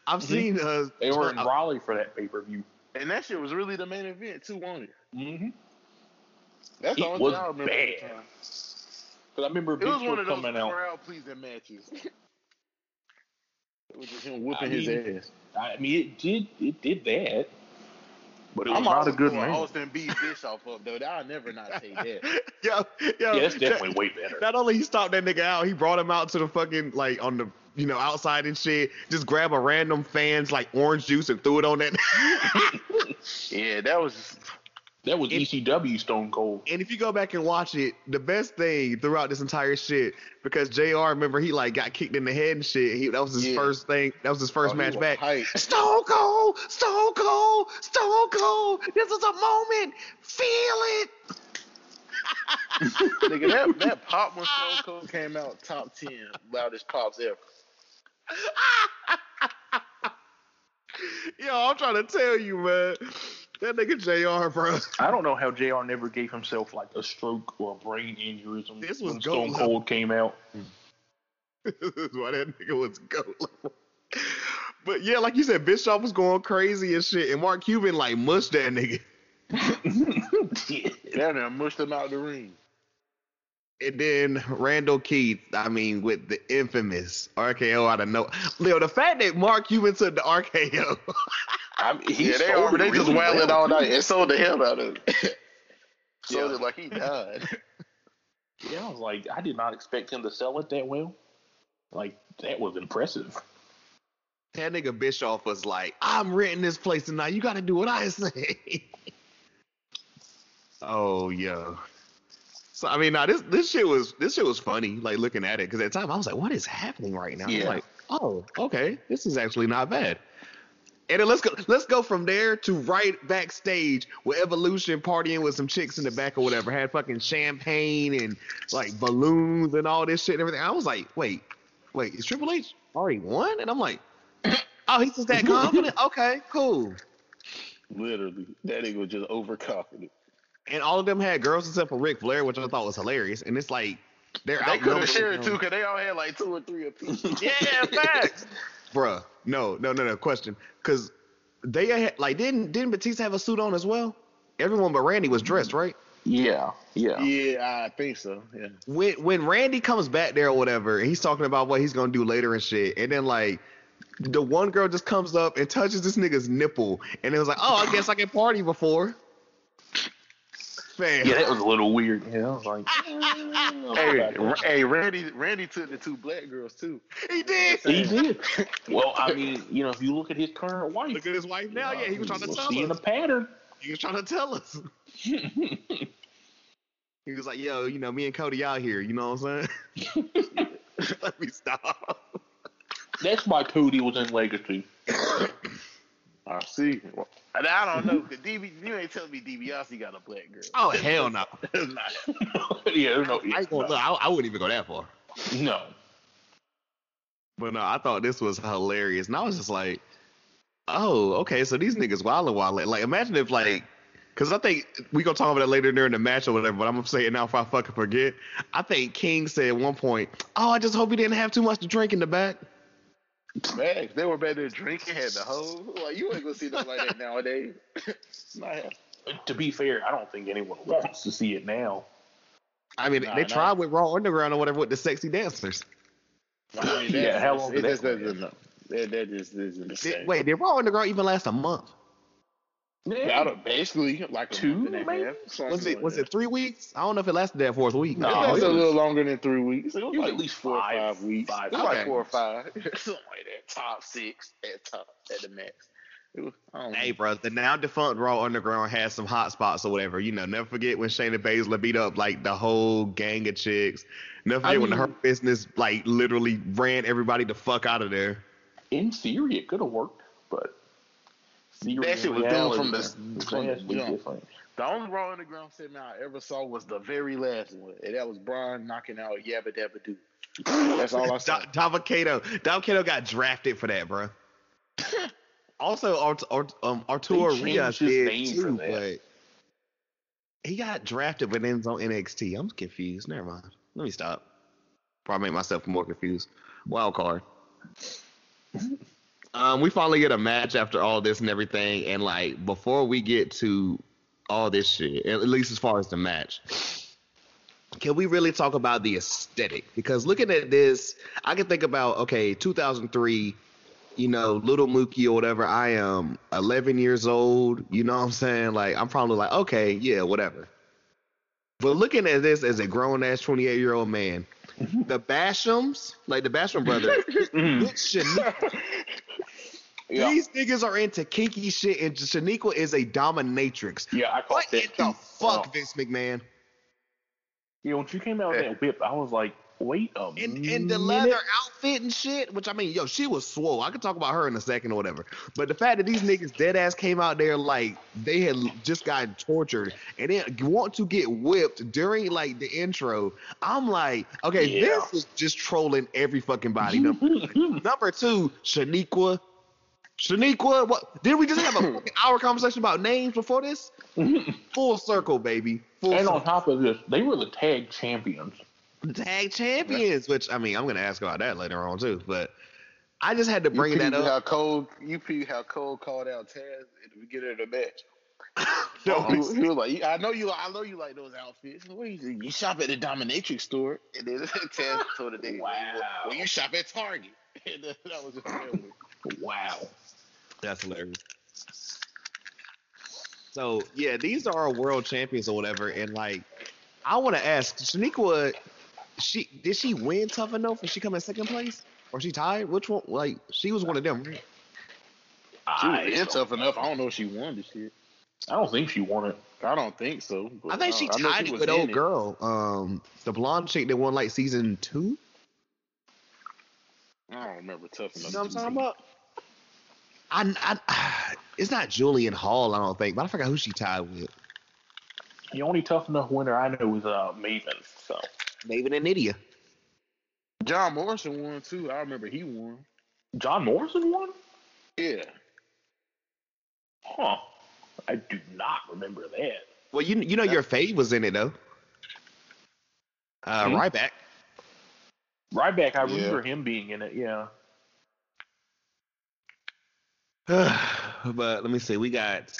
I've seen... they were in Raleigh for that pay-per-view. And that shit was really the main event, too, wasn't it? Mm-hmm. That's all I remember. It was bad. Because I remember Big Show coming out. It was one of those crowd-pleasing matches. It was just him whooping his ass. It did that. But it was not a good match. I'm Austin B. Bischoff up, though. I'll never not take that. Yeah, that's definitely way better. Not only he stopped that nigga out, he brought him out to the fucking, like, on the, you know, outside and shit. Just grab a random fan's, like, orange juice and threw it on that. Yeah, that was ECW Stone Cold. And if you go back and watch it, the best thing throughout this entire shit, because JR, remember, he like got kicked in the head and shit. That was his first thing. That was his first match back. Hype. Stone Cold, Stone Cold, Stone Cold. This is a moment. Feel it. Nigga, that pop when Stone Cold came out, top 10 loudest pops ever. Yo, I'm trying to tell you, man. That nigga JR, bro. I don't know how JR never gave himself like a stroke or a brain aneurysm when Stone Cold came out. This is why that nigga was goat level. But yeah, like you said, Bischoff was going crazy and shit, and Mark Cuban like mushed that nigga. That nigga mushed him out of the ring. And then Randall Keith, with the infamous RKO out of nowhere. Leo, the fact that Mark Cuban took the RKO. They just wailed it all night and sold the hell out of it. Sold it like he died. Yeah, I was like, I did not expect him to sell it that well. Like, that was impressive. That nigga Bischoff was like, I'm renting this place tonight. You got to do what I say. Oh, yeah. So I mean, now this shit was funny. Like looking at it, because at the time I was like, "What is happening right now?" Yeah. I'm like, "Oh, okay, this is actually not bad." And then let's go from there to right backstage with Evolution partying with some chicks in the back or whatever. Had fucking champagne and like balloons and all this shit and everything. I was like, wait, is Triple H already won? And I'm like, oh, he's just that confident? Okay, cool. Literally, that nigga was just overconfident. And all of them had girls except for Ric Flair, which I thought was hilarious. And it's like, they could have shared too, because they all had like two or three apiece. Yeah, facts. Bruh, no. Question, because they had, like, didn't Batista have a suit on as well? Everyone but Randy was dressed, right? Yeah, I think so. Yeah. When Randy comes back there or whatever, he's talking about what he's gonna do later and shit, and then like the one girl just comes up and touches this nigga's nipple, and it was like, oh, I guess I can party before. Man. Yeah, that was a little weird. Yeah, I was like, hey, Randy took the two black girls too. He did. Well, I mean, you know, if you look at his current wife, look at his wife now. Yeah, he was trying to tell us. Seeing the pattern, he was trying to tell us. He was like, yo, you know, me and Cody out here. You know what I'm saying? Let me stop. That's why Cody was in Legacy. I see. Well, I don't know. You ain't telling me DiBiase got a black girl. Oh, hell no. Yeah, no. I wouldn't even go that far. No. But no, I thought this was hilarious. And I was just like, oh, okay, so these niggas wildin'. Like, imagine if, like, because I think we going to talk about it later during the match or whatever, but I'm going to say it now if I fucking forget. I think King said at one point, oh, I just hope he didn't have too much to drink in the back. Man, they were better drinking, had the hoe. Like, you ain't gonna see nothing like that nowadays. To be fair, I don't think anyone wants to see it now. I mean, they tried with Raw Underground or whatever with the sexy dancers. I mean, yeah, how long did that go? That just isn't the same. Wait, did Raw Underground even last a month? Yeah, basically, like 2 months. Was it 3 weeks? I don't know if it lasted that 4 weeks. No, it was a little longer than 3 weeks. It was like at least 4 or 5 weeks. It was like 4 or 5. Something like that. Top 6 at the max. Hey, bro, the now defunct Raw Underground has some hot spots or whatever. You know, never forget when Shayna Baszler beat up like the whole gang of chicks. Never forget when her business like literally ran everybody the fuck out of there. In theory, it could have worked, but. That shit was done from different. The only Raw Underground segment I ever saw was the very last one, and that was Braun knocking out Yabba Dabba Doo. That's all I saw. Dom Kato got drafted for that, bro. Also, Arturo Rios did too, but he got drafted, but ends on NXT. I'm confused. Never mind. Let me stop. Probably make myself more confused. Wild card. We finally get a match after all this and everything, and like before we get to all this shit, at least as far as the match, can we really talk about the aesthetic? Because looking at this, I can think about, okay, 2003, you know, little Mookie or whatever, I am 11 years old, you know what I'm saying? Like, I'm probably like, okay, yeah, whatever. But looking at this as a grown-ass 28-year-old man, the Bashams, like the Basham brothers, Shaniqua. Yeah. These niggas are into kinky shit, and Shaniqua is a dominatrix. Yeah, I call it the fuck, Vince McMahon. Yeah, when she came out with that whip, I was like, wait a minute. And the leather outfit and shit, which I mean, yo, she was swole. I could talk about her in a second or whatever. But the fact that these niggas dead ass came out there like they had just gotten tortured and then want to get whipped during like the intro, I'm like, okay, This is just trolling every fucking body. Number 2, Shaniqua. Shaniqua, what? Didn't we just have a fucking hour conversation about names before this? Full circle, baby. On top of this, they were the tag champions. Which, I mean, I'm going to ask about that later on, too. But I just had to bring that up. How Cole called out Taz at the beginning of the match. He was like, I know you like those outfits. You shop at the Dominatrix store. And then Taz told the nigga, well, you shop at Target. And that was just real weird. Wow. That's hilarious. So, yeah, these are our world champions or whatever. And, like, I want to ask, Shaniqua, did she win tough enough when she come in second place? Or she tied? Which one? Like, she was one of them. She was in tough enough. I don't know if she won this year. I don't think she won it. I don't think so. I think she tied it with old girl. The blonde chick that won like season 2. I don't remember tough enough. You know what I'm talking about? It's not Julian Hall, I don't think, but I forgot who she tied with. The only tough enough winner I know is Maven. So Maven and Nydia. John Morrison won too. I remember he won. John Morrison won? Yeah. Huh. I do not remember that. Well, you know your fave was in it though. Ryback. Ryback, I remember him being in it. Yeah. But let me see. We got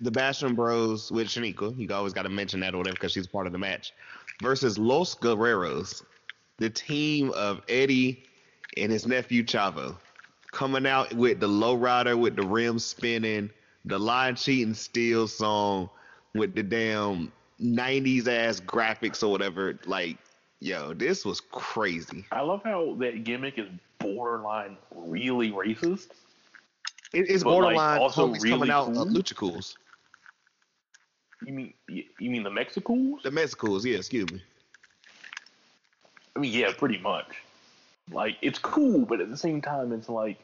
the Basham Bros with Shaniqua. You always got to mention that or whatever because she's part of the match. Versus Los Guerreros, the team of Eddie and his nephew Chavo, coming out with the lowrider with the rim spinning, the lie, cheat, and steal song with the damn 90s ass graphics or whatever. Like, yo, this was crazy. I love how that gimmick is borderline really racist. It's borderline like also really coming out cool? Lucha Cools. You mean the Mexicools? The Mexicools, yeah, excuse me. I mean, yeah, pretty much. Like, it's cool, but at the same time, it's like,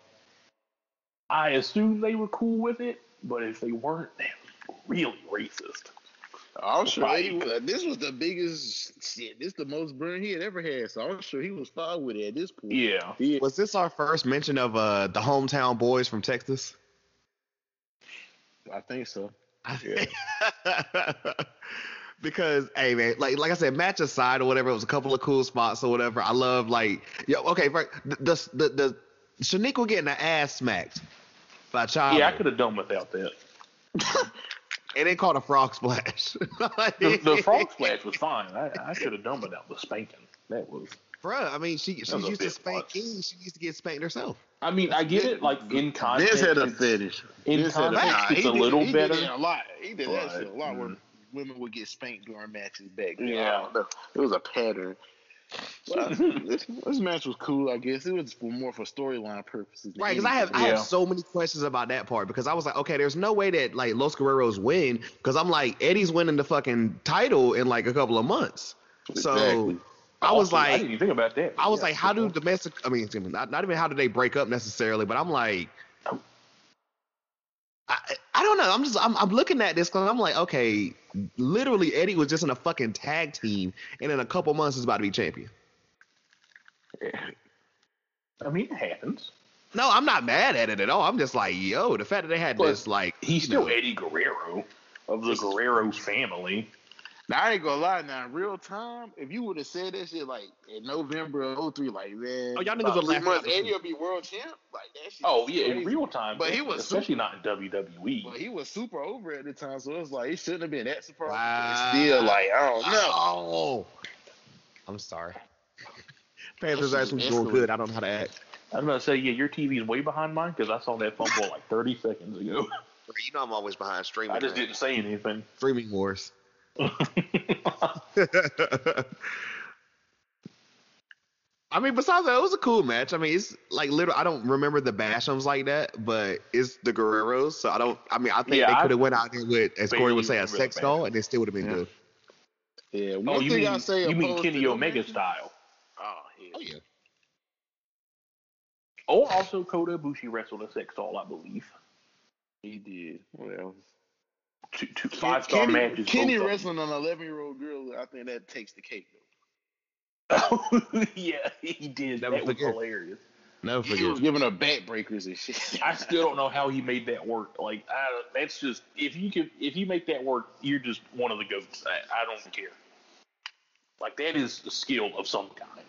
I assume they were cool with it, but if they weren't, they were really racist. I'm sure this was the biggest shit. This is the most burn he had ever had, so I'm sure he was fine with it at this point. Yeah. Was this our first mention of the hometown boys from Texas? I think so. Yeah. Because, hey, man, like I said, match aside or whatever, it was a couple of cool spots or whatever. I love, like, yo, okay, the Shaniqua getting her ass smacked by Chavo. Yeah, I could have done without that. And they called a frog splash. the frog splash was fine. I should have done without the spanking. That was, bruh, I mean, she's used to spanking. She used to get spanked herself. I mean, I get it. Like in context, this had a fetish. In context, it's a little better. He did a lot. He did that shit a lot. Where women would get spanked during matches back then. Yeah, it was a pattern. This match was cool, I guess. It was more for storyline purposes. Right, because I have so many questions about that part because I was like, okay, there's no way that like Los Guerreros win because I'm like, Eddie's winning the fucking title in like a couple of months. Exactly. So I was like, I didn't even think about that. I was like, how do domestic? I mean, not even how do they break up necessarily, but I'm like, I don't know. I'm looking at this because I'm like, okay, literally Eddie was just in a fucking tag team, and in a couple months is about to be champion. Yeah. I mean, it happens. No, I'm not mad at it at all. I'm just like, yo, the fact that they had this, like, he's still Eddie Guerrero of the Guerrero family. Now, I ain't gonna lie. Now, in real time, if you would have said that shit like in November of 2003, like, man, y'all niggas are laughing. Eddie will be world champ. Like that shit. Oh yeah, crazy. In real time. But he was especially not in WWE. But he was super over at the time, so it was like it shouldn't have been that surprising. Wow. But it's still like I don't know. Oh. I'm sorry. Panthers actually doing good. I don't know how to act. I was about to say, yeah, your TV is way behind mine because I saw that fumble like 30 seconds ago. You know I'm always behind streaming. I just didn't say anything. Streaming wars. I mean, besides that, it was a cool match. I mean, it's like literally, I don't remember the Bashams like that, but it's the Guerreros, so I think they could have went out there with, as Corey would say, a sex doll, and it still would have been good. Yeah. You mean Kenny Omega style? Oh yeah. Oh, also Kota Ibushi wrestled a sex doll, I believe. He did. What else? Two five-star matches. Kenny wrestling an 11-year-old girl, I think that takes the cake, though. Oh, yeah, he did. That was hilarious. Never forget. He was giving her backbreakers and shit. I still don't know how he made that work. Like, that's just, if you make that work, you're just one of the goats. I don't care. Like, that is a skill of some kind.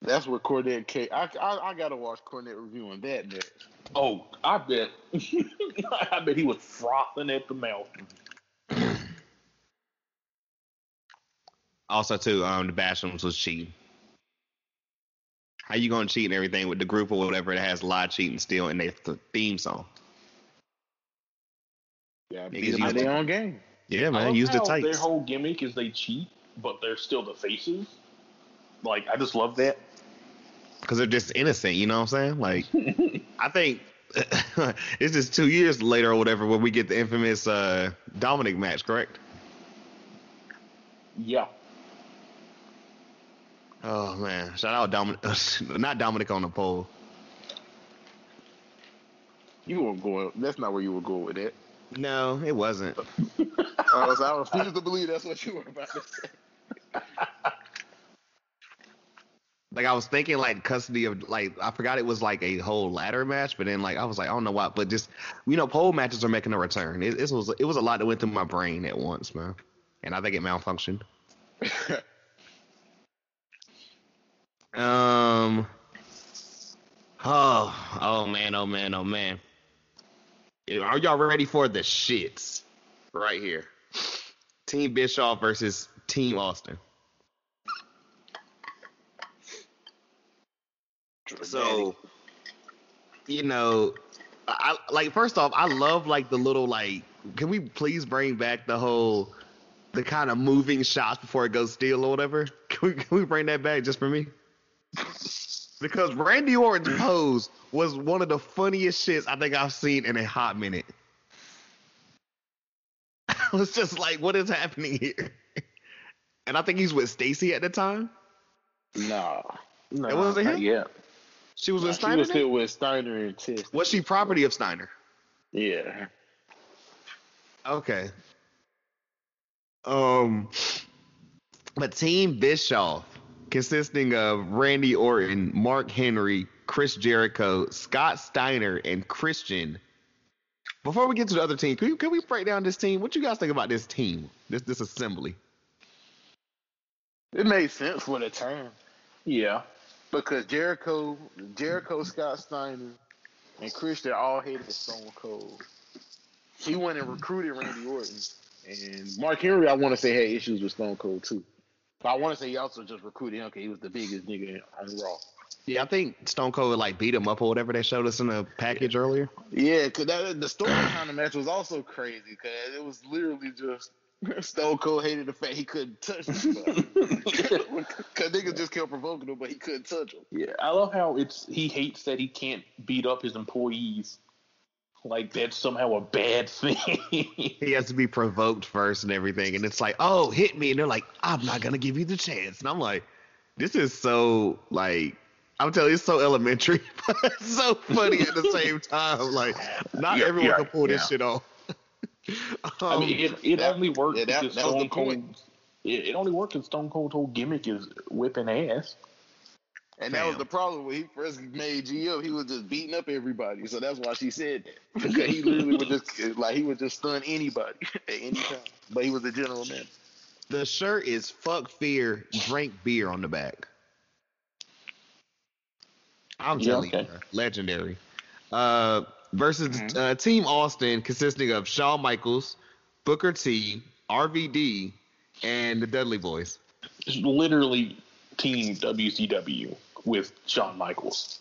That's where Cornette came. I gotta watch Cornette reviewing that match. Oh, I bet. I bet he was frothing at the mouth. Also, too, the Bashams was cheating. How you gonna cheat and everything with the group or whatever that has lie, cheat, and steal in their theme song? Yeah, niggas use their own game. Yeah, man, use the tights. Their whole gimmick is they cheat, but they're still the faces. Like, I just love that. Because they're just innocent, you know what I'm saying? Like, I think It's just 2 years later or whatever when we get the infamous Dominic match, correct? Yeah. Oh, man. Shout out Dominic. Not Dominic on the pole. You weren't going. That's not where you were going with it. No, it wasn't. So I refuse to believe that's what you were about to say. Like, I was thinking, like, custody of, like, I forgot it was, like, a whole ladder match, but then, like, I was like, I don't know why, but just, you know, pole matches are making a return. It was a lot that went through my brain at once, man, and I think it malfunctioned. Oh, man. Are y'all ready for the shits? Right here. Team Bischoff versus Team Austin. So, you know, I like, first off, I love, like, the little, like, can we please bring back the whole, the kind of moving shots before it goes steel or whatever? Can we bring that back just for me? Because Randy Orton's pose was one of the funniest shits I think I've seen in a hot minute. I was just like, what is happening here? And I think he's with Stacy at the time. No. It wasn't him? Yeah. She was with Steiner? She was still with Steiner and Tiff. Was she property of Steiner? Yeah. Okay. But Team Bischoff, consisting of Randy Orton, Mark Henry, Chris Jericho, Scott Steiner, and Christian. Before we get to the other team, can we break down this team? What you guys think about this team, this assembly? It made sense for the time. Yeah. Because Jericho, Scott Steiner, and Christian all hated Stone Cold. He went and recruited Randy Orton. And Mark Henry, I want to say, had issues with Stone Cold, too. But I want to say he also just recruited him because he was the biggest nigga on Raw. Yeah, I think Stone Cold would, like, beat him up or whatever they showed us in the package earlier. Yeah, because the story behind the match was also crazy because it was literally just... Stone Cold hated the fact he couldn't touch him. Because niggas just kept provoking him, but he couldn't touch him. Yeah, I love how he hates that he can't beat up his employees. Like, that's somehow a bad thing. He has to be provoked first and everything. And it's like, oh, hit me. And they're like, I'm not going to give you the chance. And I'm like, this is so, like, I'm telling you, it's so elementary, but it's so funny at the same time. Like, not everyone can pull this shit off. I mean, it only worked if Stone Cold's whole gimmick is whipping ass. And that was the problem when he first made G up. He was just beating up everybody, so that's why she said that. Because he literally would just like he would just stun anybody at any time. But he was a gentleman. The shirt is "Fuck Fear, Drink Beer" on the back. I'm telling you, legendary. Versus Team Austin, consisting of Shawn Michaels, Booker T, RVD, and the Dudley Boys. It's literally Team WCW with Shawn Michaels.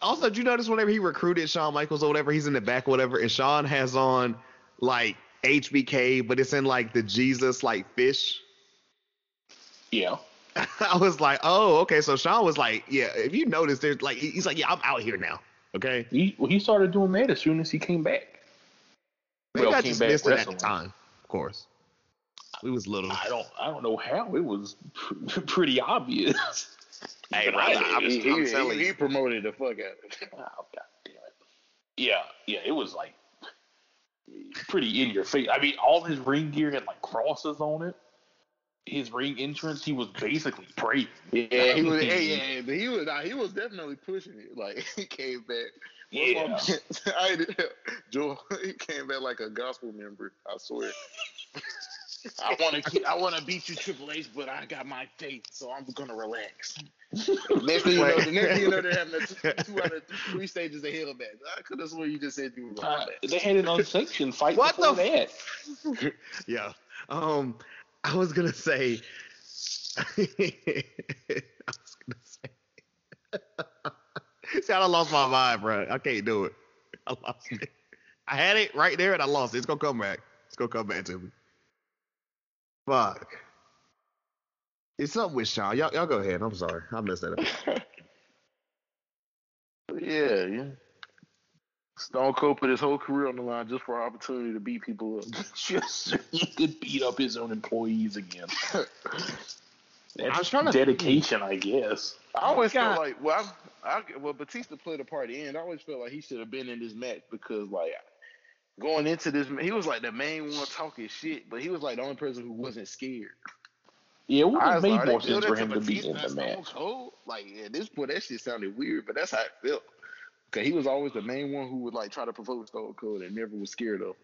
Also, did you notice whenever he recruited Shawn Michaels or whatever, he's in the back or whatever, and Shawn has on, like, HBK, but it's in, like, the Jesus, like, fish? Yeah. I was like, oh, okay, so Shawn was like, yeah, if you notice, there's like, he's like, yeah, I'm out here now. Okay. He started doing that as soon as he came back. Maybe I just missed it at the time, of course. We was little. I don't know how. It was pretty obvious. Hey, right. He promoted the fuck out of it. Oh, God damn it. Yeah, it was like pretty in your face. I mean, all his ring gear had like crosses on it. His ring entrance, he was basically praying. Yeah, he was. Yeah, but he was definitely pushing it. Like he came back. Yeah, Joel. He came back like a gospel member. I swear. I want to beat you, Triple H, but I got my faith, so I'm gonna relax. Next thing you know, they're having a 2 out of 3 stages of hell match. I could have sworn you just said you were wrong. They had an unsanctioned fight. What the that? Yeah. I was going to say, see, I lost my mind, bro. I can't do it. I lost it. I had it right there and I lost it. It's going to come back. It's going to come back to me. Fuck. It's something with Sean. Y'all go ahead. I'm sorry. I messed that up. Yeah. Stone Cold put his whole career on the line just for an opportunity to beat people up. Just so he could beat up his own employees again. That's dedication, I guess. I always felt like, well, Batista played a part in. I always felt like he should have been in this match because, like, going into this, he was like the main one talking shit, but he was like the only person who wasn't scared. Yeah, it would have made more sense for him to be in the match. Like, at this point, that shit sounded weird, but that's how it felt. Because he was always the main one who would, like, try to provoke Stone Cold and never was scared of him.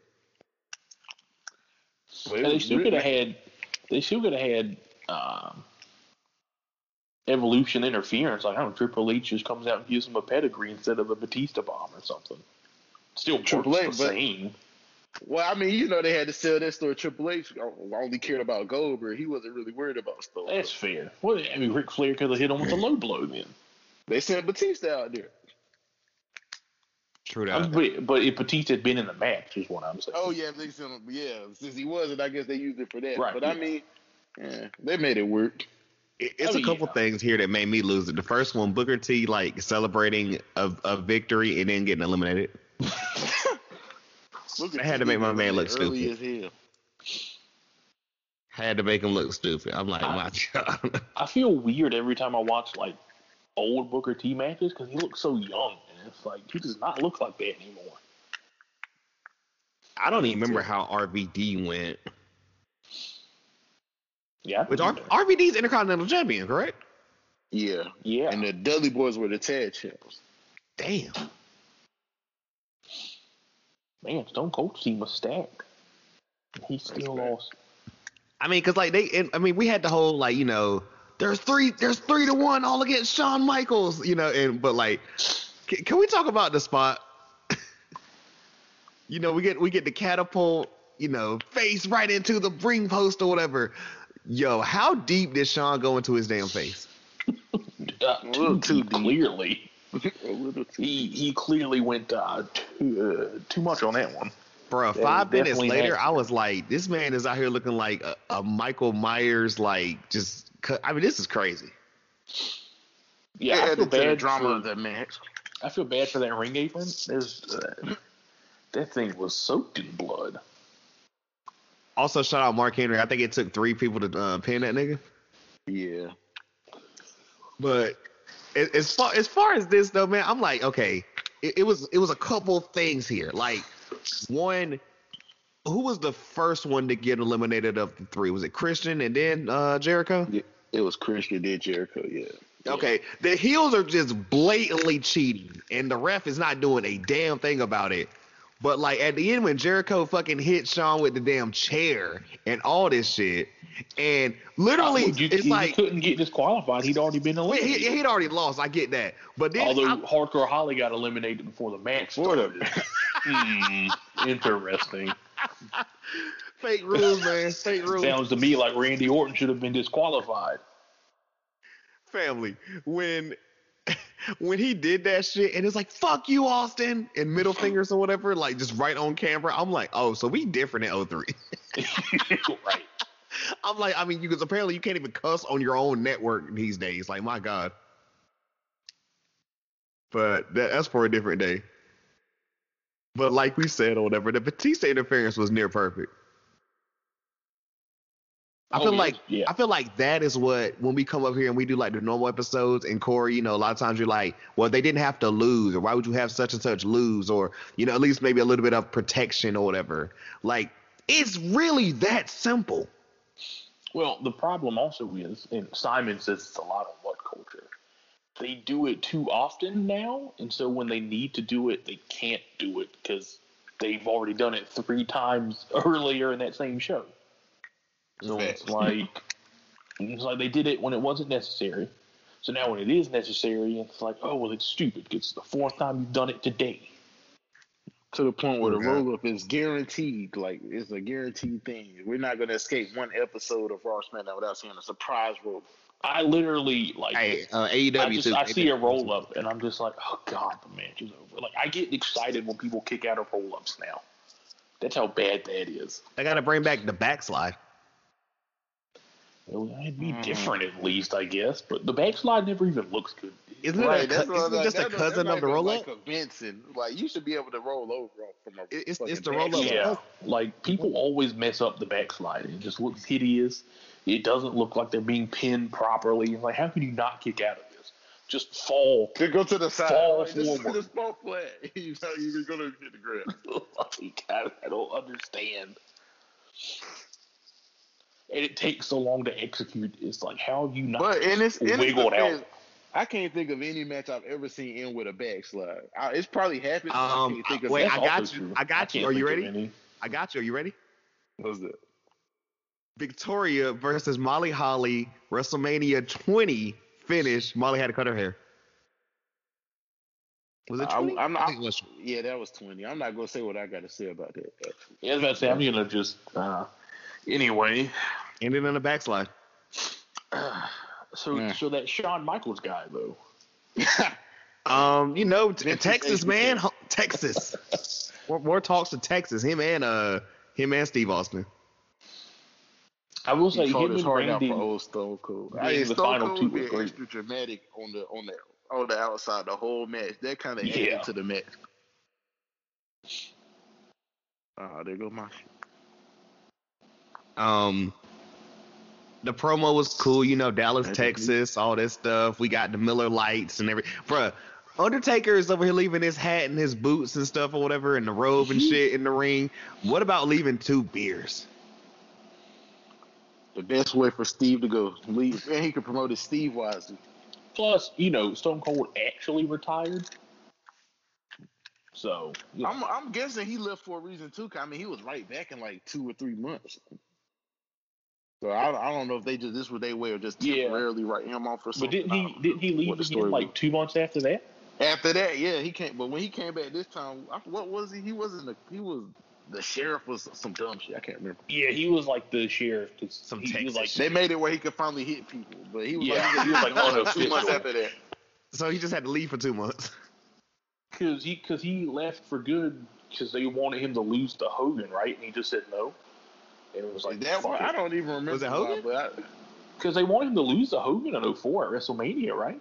Well, they still could have had, Evolution interference. Like, I don't know, Triple H just comes out and gives him a pedigree instead of a Batista bomb or something. Still Triple H, but, well, I mean, you know, they had to sell that story. Triple H only cared about Goldberg. He wasn't really worried about Stone. That's fair. Well, I mean, Ric Flair could have hit him with a low blow then. They sent Batista out there. True that. But if Batista had been in the match, is what I'm saying. Oh, yeah, they sent him. Yeah, since he wasn't, I guess they used it for that. Right, but, yeah. I mean, yeah, they made it work. It's a couple things here that made me lose it. The first one, Booker T, like, celebrating a victory and then getting eliminated. I had to make my man look stupid. I had to make him look stupid. I'm like, my God. I feel weird every time I watch, like, old Booker T matches because he looks so young. And it's like, he does not look like that anymore. I don't even remember how RVD went. Yeah. Which RVD's Intercontinental Champion, correct? Yeah. Yeah. And the Dudley Boys were the tag champs. Damn. Man, Stone Cold's team was stacked. He still lost. I mean, because, like, we had the whole, like, you know, there's 3-1 all against Shawn Michaels, you know, but, like, can we talk about the spot? You know, we get the catapult, you know, face right into the ring post or whatever. Yo, how deep did Shawn go into his damn face? A little too clearly. He clearly went too much on that one. Bro, 5 minutes later, I was like, this man is out here looking like a Michael Myers, like, just... I mean, this is crazy. Yeah, I feel bad drama of that match. I feel bad for that ring apron. That thing was soaked in blood. Also, shout out Mark Henry. I think it took 3 people to pin that nigga. Yeah. But... As far as this though, man, I'm like, okay, it was a couple things here. Like, one, who was the first one to get eliminated of the 3? Was it Christian and then Jericho? Yeah, it was Christian then Jericho. Yeah. Okay, the heels are just blatantly cheating, and the ref is not doing a damn thing about it. But like at the end when Jericho fucking hit Shawn with the damn chair and all this shit. And literally, it's like he couldn't get disqualified. He'd already been eliminated. He'd already lost. I get that, but then although Hardcore Holly got eliminated before the match started. Interesting. Fake rules, man. Fake rules. Sounds to me like Randy Orton should have been disqualified. Family, when he did that shit, and it's like "fuck you, Austin" and middle fingers or whatever, like just right on camera. I'm like, oh, so we different in 03, right? I'm like, I mean, because apparently you can't even cuss on your own network these days. Like, my God. But that's for a different day. But like we said or whatever, the Batista interference was near perfect. I feel like that is what, when we come up here and we do like the normal episodes and Corey, you know, a lot of times you're like, well, they didn't have to lose, or why would you have such and such lose, or, you know, at least maybe a little bit of protection or whatever. Like, it's really that simple. Well, the problem also is, and Simon says it's a lot on what culture, they do it too often now, and so when they need to do it, they can't do it because they've already done it 3 times earlier in that same show. So it's like they did it when it wasn't necessary. So now when it is necessary, it's like, oh, well, it's stupid. It's the 4th time you've done it today. To the point where the roll-up is guaranteed. Like, it's a guaranteed thing. We're not going to escape one episode of Raw SmackDown without seeing a surprise roll-up. I literally, like, hey, AEW I see a roll-up, and I'm just like, oh, God, the match is over. Like, I get excited when people kick out of roll-ups now. That's how bad that is. I got to bring back the backslide. Well, it'd be different at least, I guess. But the backslide never even looks good. Isn't it just a cousin of the roll-up? Like a Benson. Like, you should be able to roll over from a It's the roll-up. Yeah. Like, people always mess up the backslide. It just looks hideous. It doesn't look like they're being pinned properly. Like, how can you not kick out of this? Just fall. You go to the side. Fall forward. Just fall flat. You know, you're going to get the grip. Like, I don't understand. And it takes so long to execute. It's like, how have you not wiggled out? I can't think of any match I've ever seen end with a backslide. It's probably happened. I got you. Are you ready? What's that? Victoria versus Molly Holly, WrestleMania 20 finish. Molly had to cut her hair. Was it 20? Yeah, that was 20. I'm not going to say what I got to say about that. Yeah, I was about to say, I'm going to just... anyway. Ended in a backslide. So that Shawn Michaels guy, though. You know, Texas, man. Texas. More talks to Texas. Him and Steve Austin. I will say, him and Randy for old Stone Cold. Stone Cold was extra dramatic on the outside the whole match. That kind of added to the match. There go my shit. The promo was cool, you know, Dallas, Texas, all that stuff. We got the Miller Lights and everything. Bruh, Undertaker is over here leaving his hat and his boots and stuff or whatever and the robe and shit in the ring. What about leaving two beers? The best way for Steve to go. Leave. And he could promote his Steve Wisely. Plus, you know, Stone Cold actually retired. So, yeah. I'm guessing he left for a reason, too. I mean, he was right back in like 2 or 3 months. So I don't know if they just this was their way or just temporarily write him off or something. But didn't he leave again like 2 months after that? After that, yeah, he came. But when he came back this time, what was he? He was the sheriff or some dumb shit. I can't remember. Yeah, he was like the sheriff. They made it where he could finally hit people, but he was like on 2 months after that. So he just had to leave for 2 months. Because he left for good because they wanted him to lose to Hogan, right? And he just said no. It was like that one. I don't even remember. Was it Hogan? Because they wanted him to lose to Hogan in 2004 at WrestleMania, right?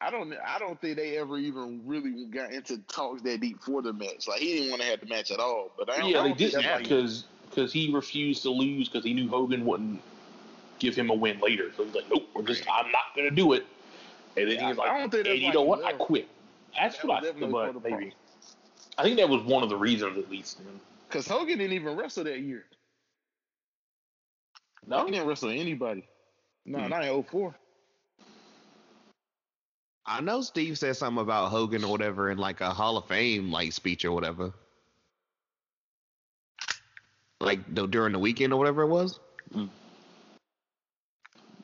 I don't think they ever even really got into talks that deep for the match. Like he didn't want to have the match at all. But they didn't because he refused to lose because he knew Hogan wouldn't give him a win later. So he's like, nope, I'm not gonna do it. And then he was like, you know what? I quit. That's what I think about. Maybe I think that was one of the reasons at least. Because Hogan didn't even wrestle that year. No, he didn't wrestle anybody. No, not in 2004. I know Steve said something about Hogan or whatever in like a Hall of Fame like speech or whatever. Like during the weekend or whatever it was.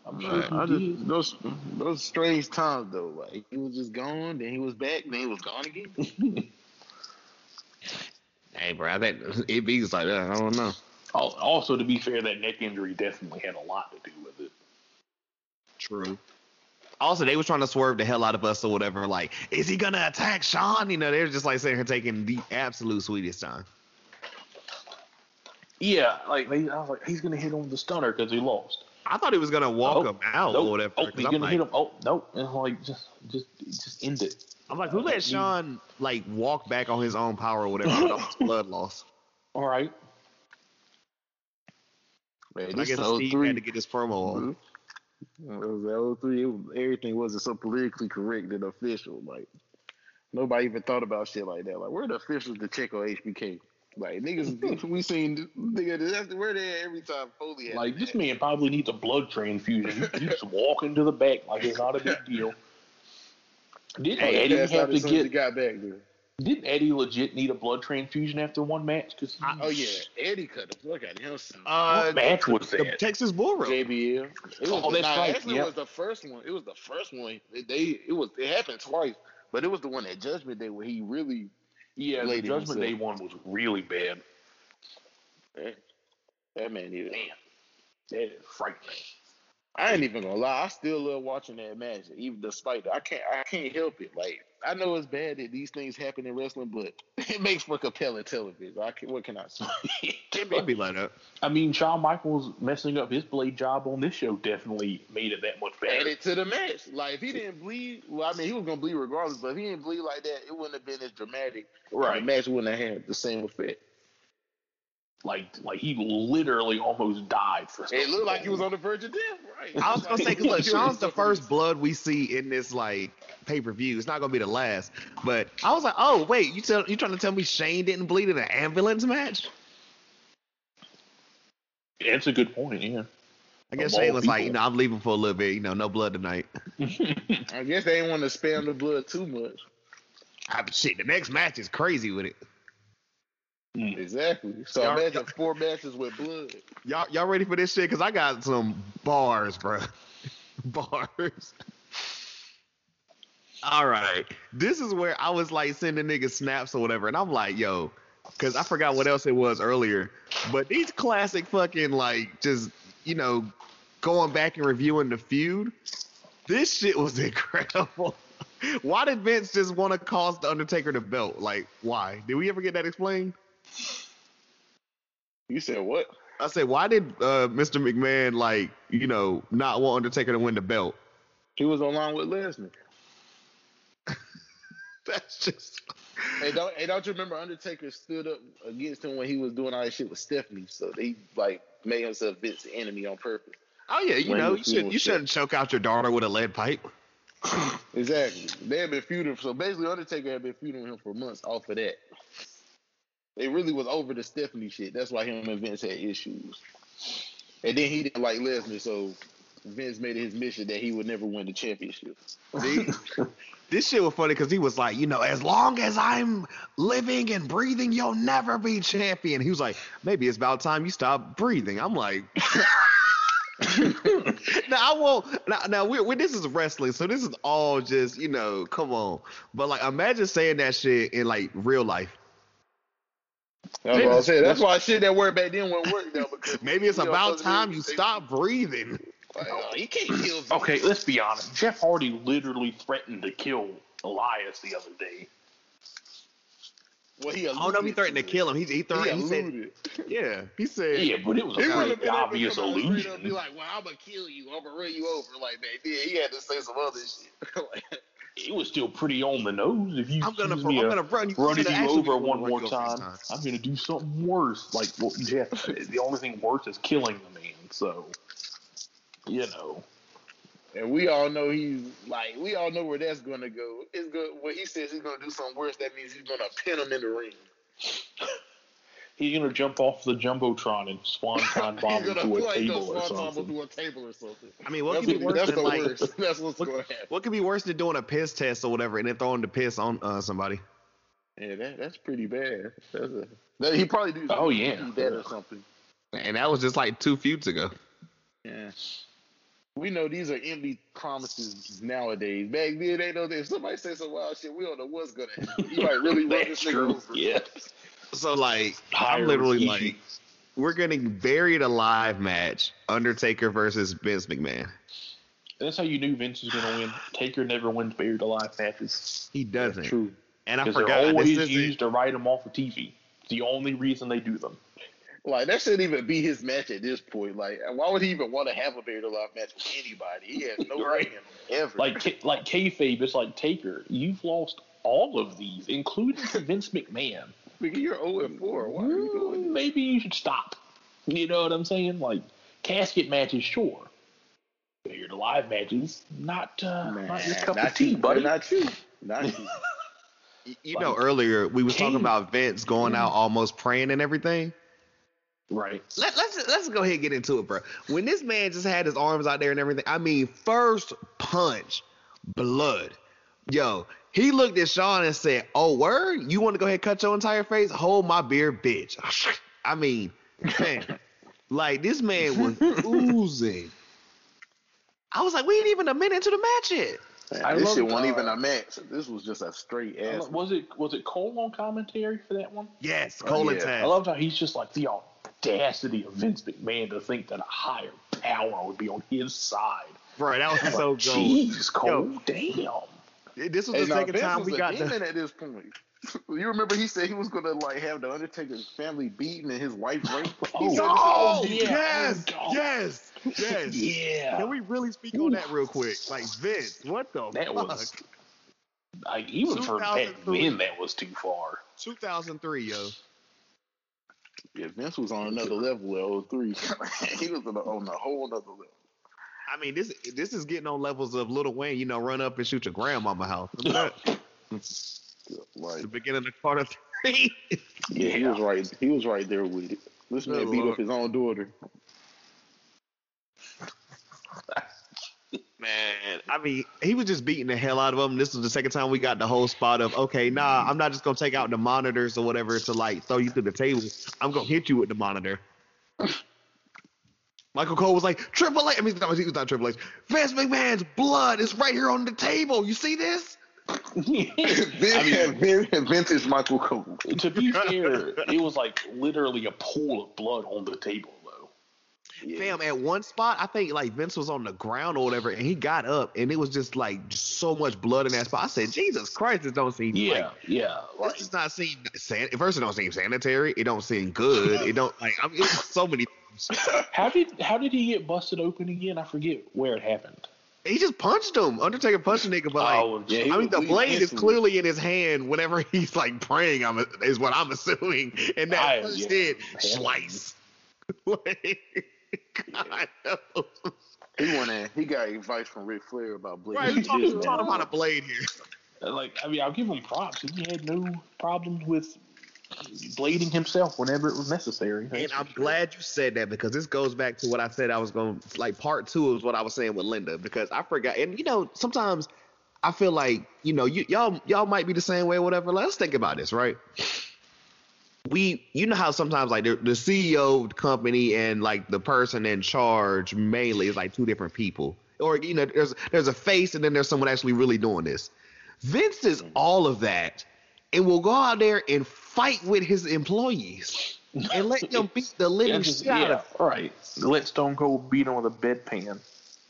I'm sure those strange times though. Like he was just gone, then he was back, then he was gone again. Hey, bro, that it be like that. I don't know. Also, to be fair, that neck injury definitely had a lot to do with it. True. Also, they were trying to swerve the hell out of us or whatever. Like, is he going to attack Shawn? You know, they were just like sitting here taking the absolute sweetest time. Yeah, like I was like, he's going to hit him with the stunner because he lost. I thought he was going to walk him out or whatever. Oh, he's going to hit him. Oh, nope. And I'm like, just end it. I'm like, who let Shawn, like, walk back on his own power or whatever with all his blood loss? All right. Man, I guess Steve had to get this promo on. It was 2003. Everything wasn't so politically correct and official. Like nobody even thought about shit like that. Like where the officials to check on HBK? Like niggas, we seen niggas where they at every time Foley. Like this man probably needs a blood transfusion. You just walk into the back like it's not a big deal. Didn't Eddie legit need a blood transfusion after one match? Eddie cut the fuck out of himself. What match was that? The Texas Bullrope. JBL. It was the first one. It was the first one. It happened twice, but it was the one at Judgment Day where he really the Judgment Day one was really bad. That man, that is frightening. I ain't even gonna lie, I still love watching that match, even despite that. I can't help it. Like, I know it's bad that these things happen in wrestling, but it makes for compelling television. What can I say? It'd be like that. I mean, Shawn Michaels messing up his blade job on this show definitely made it that much better. Added to the match. Like, if he didn't bleed, well, I mean, he was gonna bleed regardless, but if he didn't bleed like that, it wouldn't have been as dramatic. Right, the match wouldn't have had the same effect. Like he literally almost died for something. It looked like he was on the verge of death, right? I was going to say, because look, Shawn's the first blood we see in this, like, pay-per-view. It's not going to be the last. But I was like, oh, wait, you trying to tell me Shane didn't bleed in an ambulance match? Yeah, that's a good point, yeah. I guess Shane was like, I'm leaving for a little bit. No blood tonight. I guess they didn't want to spam the blood too much. Shit, the next match is crazy with it. Mm. Exactly. So imagine four matches with blood. Y'all ready for this shit? Because I got some bars, bro. Bars. All right. This is where I was like sending niggas snaps or whatever. And I'm like, yo, because I forgot what else it was earlier. But these classic fucking like just, going back and reviewing the feud. This shit was incredible. Why did Vince just want to cost The Undertaker the belt? Like, why? Did we ever get that explained? You said what? I said, why did Mr. McMahon not want Undertaker to win the belt? He was online with Lesnar. That's just. Hey, don't you remember Undertaker stood up against him when he was doing all that shit with Stephanie? So they made himself Vince's enemy on purpose. Oh yeah, you shouldn't choke out your daughter with a lead pipe. Exactly. They had been feuding. So basically, Undertaker had been feuding with him for months off of that. It really was over the Stephanie shit. That's why him and Vince had issues. And then he didn't like Lesnar, so Vince made it his mission that he would never win the championship. See? This shit was funny because he was like, as long as I'm living and breathing, you'll never be champion. He was like, maybe it's about time you stop breathing. I'm like... Now I won't. Now we're this is wrestling, so this is all just come on. But imagine saying that shit in real life. That's what I said. That's why shit that word back then wouldn't work though. Because maybe it's about time you stop breathing. You can't kill. Okay, let's be honest. Jeff Hardy literally threatened to kill Elias the other day. Well, he threatened to kill him. He threatened. He alluded. He said. Yeah, but it was an obvious illusion. Be like, well, I'm gonna kill you. I'm gonna run you over, like that. Yeah, he had to say some other shit. It was still pretty on the nose. If you, I'm gonna run you over one more time. I'm gonna do something worse. Like, well, Jeff, the only thing worse is killing the man. So, And we all know we all know where that's going to go. It's good. When he says he's going to do something worse, that means he's going to pin him in the ring. He's going to jump off the Jumbotron and swanton bomb him to a table or something. I mean, what could be worse than doing a piss test or whatever and then throwing the piss on somebody? Yeah, that's pretty bad. He probably do something. Oh, yeah. That or something. And that was just 2 feuds ago. Yeah. We know these are empty promises nowadays. Back then, they know that if somebody says some wild shit, we don't know what's going to happen. You might really run this nigga over. Yeah. So, I'm literally we're getting buried alive match, Undertaker versus Vince McMahon. That's how you knew Vince was going to win. Taker never wins buried alive matches. He doesn't. That's true. And I forgot. They're always used to write him off of TV. It's the only reason they do them. That shouldn't even be his match at this point. Why would he even want to have a buried alive match with anybody? He has no right in him ever. Like kayfabe, it's like Taker. You've lost all of these, including to Vince McMahon. You're 0-4. Why are you doing this? Maybe you should stop. You know what I'm saying? Casket matches, sure. Buried alive matches, not your cup of tea, buddy. Not you. Not you. Earlier we was talking about Vince going out almost praying and everything. Right. Let's go ahead and get into it, bro. When this man just had his arms out there and everything, I mean, first punch, blood. Yo, he looked at Shawn and said, "Oh, word? You want to go ahead and cut your entire face? Hold my beer, bitch." I mean, man, this man was oozing. I was like, we ain't even a minute into the match yet. Man, this shit wasn't even a match. This was just a straight ass. Was it Cole on commentary for that one? Yes, Cole and Taz. I loved how he's just the audacity of Vince McMahon to think that a higher hour would be on his side. Right, that was like, so good. Jeez, Cole, damn. This was the second time we got that at this point. You remember he said he was going to like have the Undertaker's family beaten and his wife raped? Yes. Yeah. Can we really speak on that real quick? Like, Vince, what the fuck? Was, like, even for back then, that was too far. 2003, yo. Yeah, Vince was on another level at 03. He was on a whole other level. I mean, this is getting on levels of Lil Wayne, you know, run up and shoot your grandmama house. Like, the beginning of Carter 3. Yeah, he was right. He was right there with it. This man beat up his own daughter. Man, I mean, he was just beating the hell out of him. This was the second time we got the whole spot of, okay, nah, I'm not just going to take out the monitors or whatever to, like, throw you through the table. I'm going to hit you with the monitor. Michael Cole was like, Triple H. I mean, he was not Triple H. Vince McMahon's blood is right here on the table. You see this? Vince is Michael Cole. To be fair, it was like literally a pool of blood on the table, though. Yeah. Fam, at one spot, I think like Vince was on the ground or whatever, and he got up, and it was just like so much blood in that spot. I said, Jesus Christ, this don't seem this does not seem first, it don't seem sanitary. It don't seem good. It don't like. I mean, it was so many. How did he get busted open again? I forget where it happened. He just punched him. Undertaker punched a nigga, but like, I mean, the blade is clearly in his hand whenever he's like praying. Is what I'm assuming, and that punch did slice. God knows. He got advice from Ric Flair about blade. Right, we're talking about a blade here. Like, I mean, I'll give him props. He had no problems with blading himself whenever it was necessary. And I'm glad you said that, because this goes back to what I said I was going to, like, part two is what I was saying with Linda, because I forgot. And, you know, sometimes I feel like, you know, y'all might be the same way or whatever. Let's think about this, right? You know how sometimes, like, the CEO of the company and, like, the person in charge mainly is, like, two different people. Or, you know, there's a face and then there's someone actually really doing this. Vince is all of that and will go out there and fight with his employees and let them beat the living shit out of him. Right. Let Stone Cold beat him with a bedpan.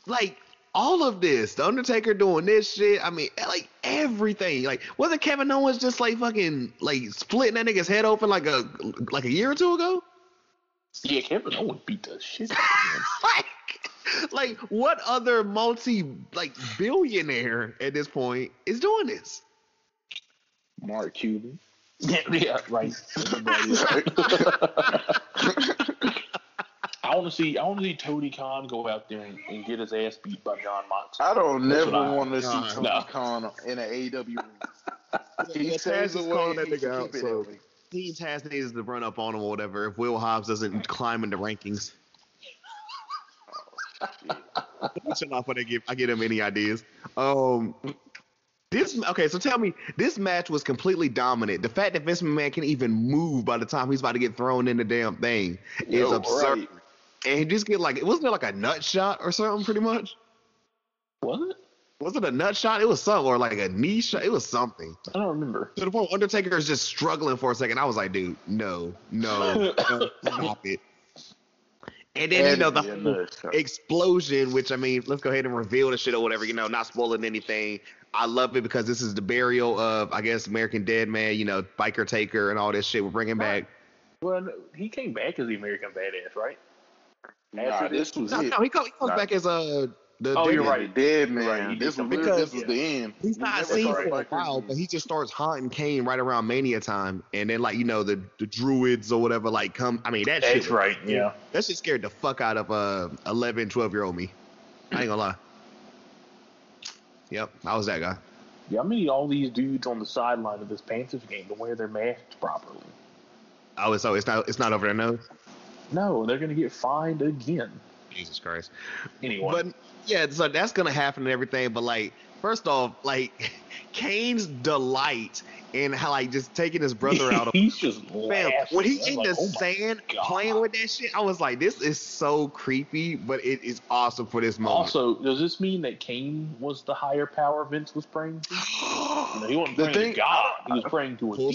Like, all of this. The Undertaker doing this shit. I mean, like, everything. Like, wasn't Kevin Owens just, like, fucking, like, splitting that nigga's head open like a year or two ago? Yeah, Kevin Owens beat the shit out of him. Like, what other billionaire at this point is doing this? Mark Cuban. Yeah, right. I want to see Tony Khan go out there and get his ass beat by John Moxley. I don't never want to see Tony Khan in an AEW. He says calling that nigga out. So he has needs to run up on him or whatever. If Will Hobbs doesn't climb in the rankings, watching off when I get him any ideas. So tell me, this match was completely dominant. The fact that Vince McMahon can even move by the time he's about to get thrown in the damn thing is absurd. Right. And he just get like, wasn't there like a nut shot or something pretty much? What? Was it a nut shot? It was something, or like a knee shot. It was something. I don't remember. To the point where Undertaker is just struggling for a second. I was like, dude, no, stop it. And then, you know, the explosion, which, I mean, let's go ahead and reveal the shit or whatever, you know, not spoiling anything. I love it because this is the burial of, I guess, American Dead Man, you know, Biker Taker and all this shit. We're bringing back. Well, he came back as the American Badass, right? He comes back as a... Dead Man. Right. This was the end. He's not seen for a while, but he just starts haunting Kane right around Mania time, and then like, you know, the druids or whatever like come. I mean, that's right. Yeah, that shit scared the fuck out of 11, 12-year-old me. I ain't gonna lie. Yep, I was that guy. Yeah, I mean, all these dudes on the sideline of this Panthers game to wear their masks properly. Oh, so it's not over their nose. No, they're gonna get fined again. Jesus Christ. Anyway. But yeah, so that's going to happen and everything. But like, first off, like Kane's delight in how like just taking his brother out of he's just fam, when he in like, the sand playing with that shit, I was like, this is so creepy, but it is awesome for this moment. Also, does this mean that Kane was the higher power Vince was praying to? No, he wasn't praying to God. He was praying to a full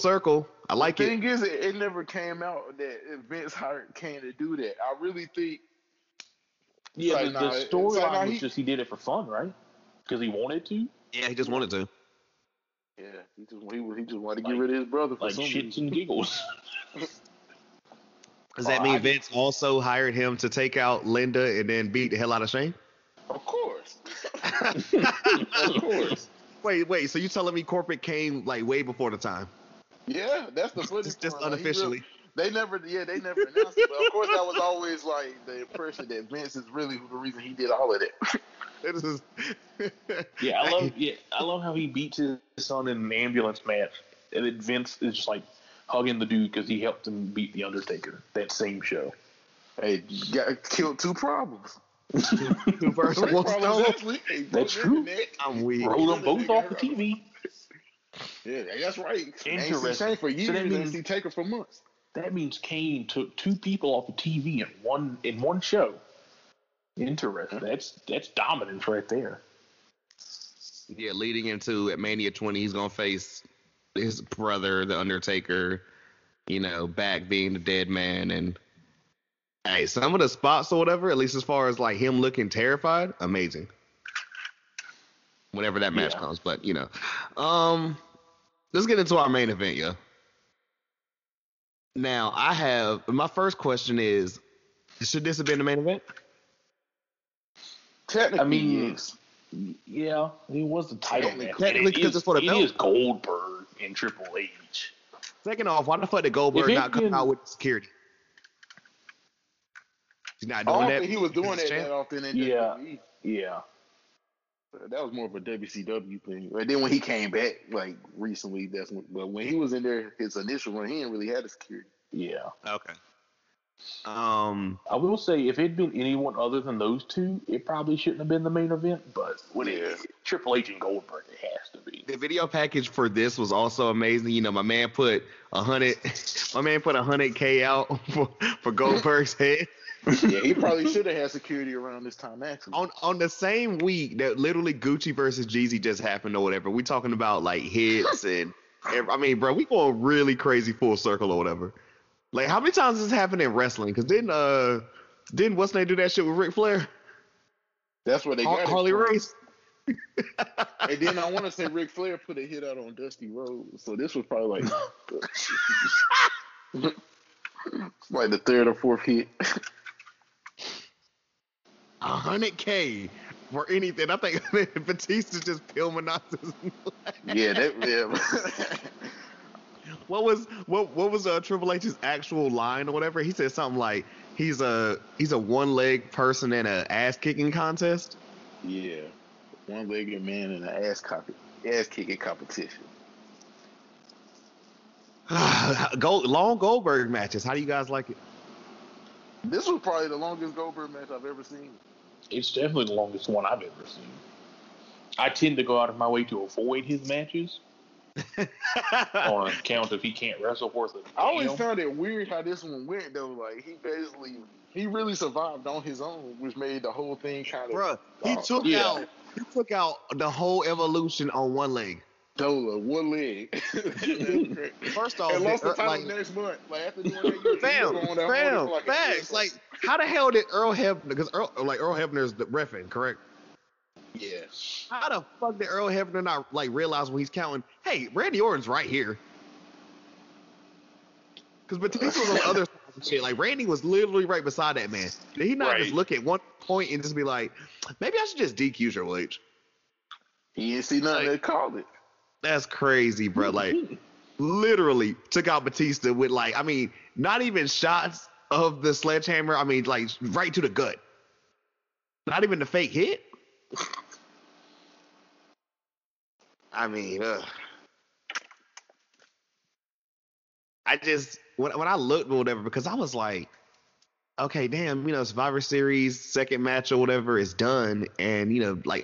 circle. I like it. The thing is, it never came out that Vince hired Kane to do that. I really think Yeah, so, the storyline was just he did it for fun, right? Because he wanted to. Yeah, he just wanted to. Yeah, he just wanted to get rid of his brother for shits and giggles. Does that mean Vince also hired him to take out Linda and then beat the hell out of Shane? Of course. Of course. Wait. So you telling me corporate came way before the time? Yeah, that's the footage. Just unofficially. They never announced it. But of course, that was always the impression that Vince is really the reason he did all of that. Yeah, I love how he beats his son in an ambulance match, and then Vince is just hugging the dude because he helped him beat the Undertaker that same show. Hey, you got killed two problems. Two first problems. That's true. I'm weak. Roll them both off the TV. Yeah, that's right. Interesting. For years, didn't see Taker for months. That means Kane took two people off the TV in one show. Interesting. That's dominance right there. Yeah, leading into at Mania 20, he's gonna face his brother, the Undertaker, back being the dead man, and hey, some of the spots or whatever, at least as far as him looking terrified, amazing. Whenever that match comes, but let's get into our main event, yo. Now, my first question is, should this have been the main event? Technically, yeah, it was the title match. Technically, because it's for the belt. It is Goldberg and Triple H. Second off, why the fuck did Goldberg not come out with security? He's not doing that. He was doing that often in WWE. Yeah. That was more of a WCW thing. And then when he came back, recently, but when he was in there, his initial run, he didn't really have the security. Yeah. Okay. I will say, if it had been anyone other than those two, it probably shouldn't have been the main event, but when it's Triple H and Goldberg, it has to be. The video package for this was also amazing. My man put 100K out for Goldberg's head. Yeah, he probably should have had security around this time, actually. On the same week that literally Gucci versus Jeezy just happened or whatever, we talking about hits and bro, we going really crazy full circle or whatever. How many times has this happened in wrestling? Because didn't what's they do that shit with Ric Flair? That's where they got Harley Race. And then I want to say Ric Flair put a hit out on Dusty Rhodes, so this was probably the third or fourth hit. 100K for anything. I think Batista just filming out this. Yeah, that. Yeah. What was Triple H's actual line or whatever? He said something like he's a one leg person in an ass kicking contest. Yeah, one legged man in an ass kicking competition. Long Goldberg matches. How do you guys like it? This was probably the longest Goldberg match I've ever seen. It's definitely the longest one I've ever seen. I tend to go out of my way to avoid his matches. On account of he can't wrestle worth it. I always found it weird how this one went though. He really survived on his own, which made the whole thing kind of. Bruh, he took out the whole evolution on one leg. Dola, one leg. First off, and lost the title next month. After doing that, you fam, facts. How the hell did Earl Hebner? Because Earl Hebner's the reffing, correct? Yeah. How the fuck did Earl Hebner not realize when he's counting? Hey, Randy Orton's right here. Because Batista was on the other side of shit. Randy was literally right beside that man. Did he not just look at one point and just be like, maybe I should just DQ Triple H? He didn't see nothing that called it. That's crazy, bro. Literally took out Batista with not even shots of the sledgehammer. Right to the gut. Not even the fake hit. I just when I looked or whatever, because I was like, okay, damn, Survivor Series second match or whatever is done, and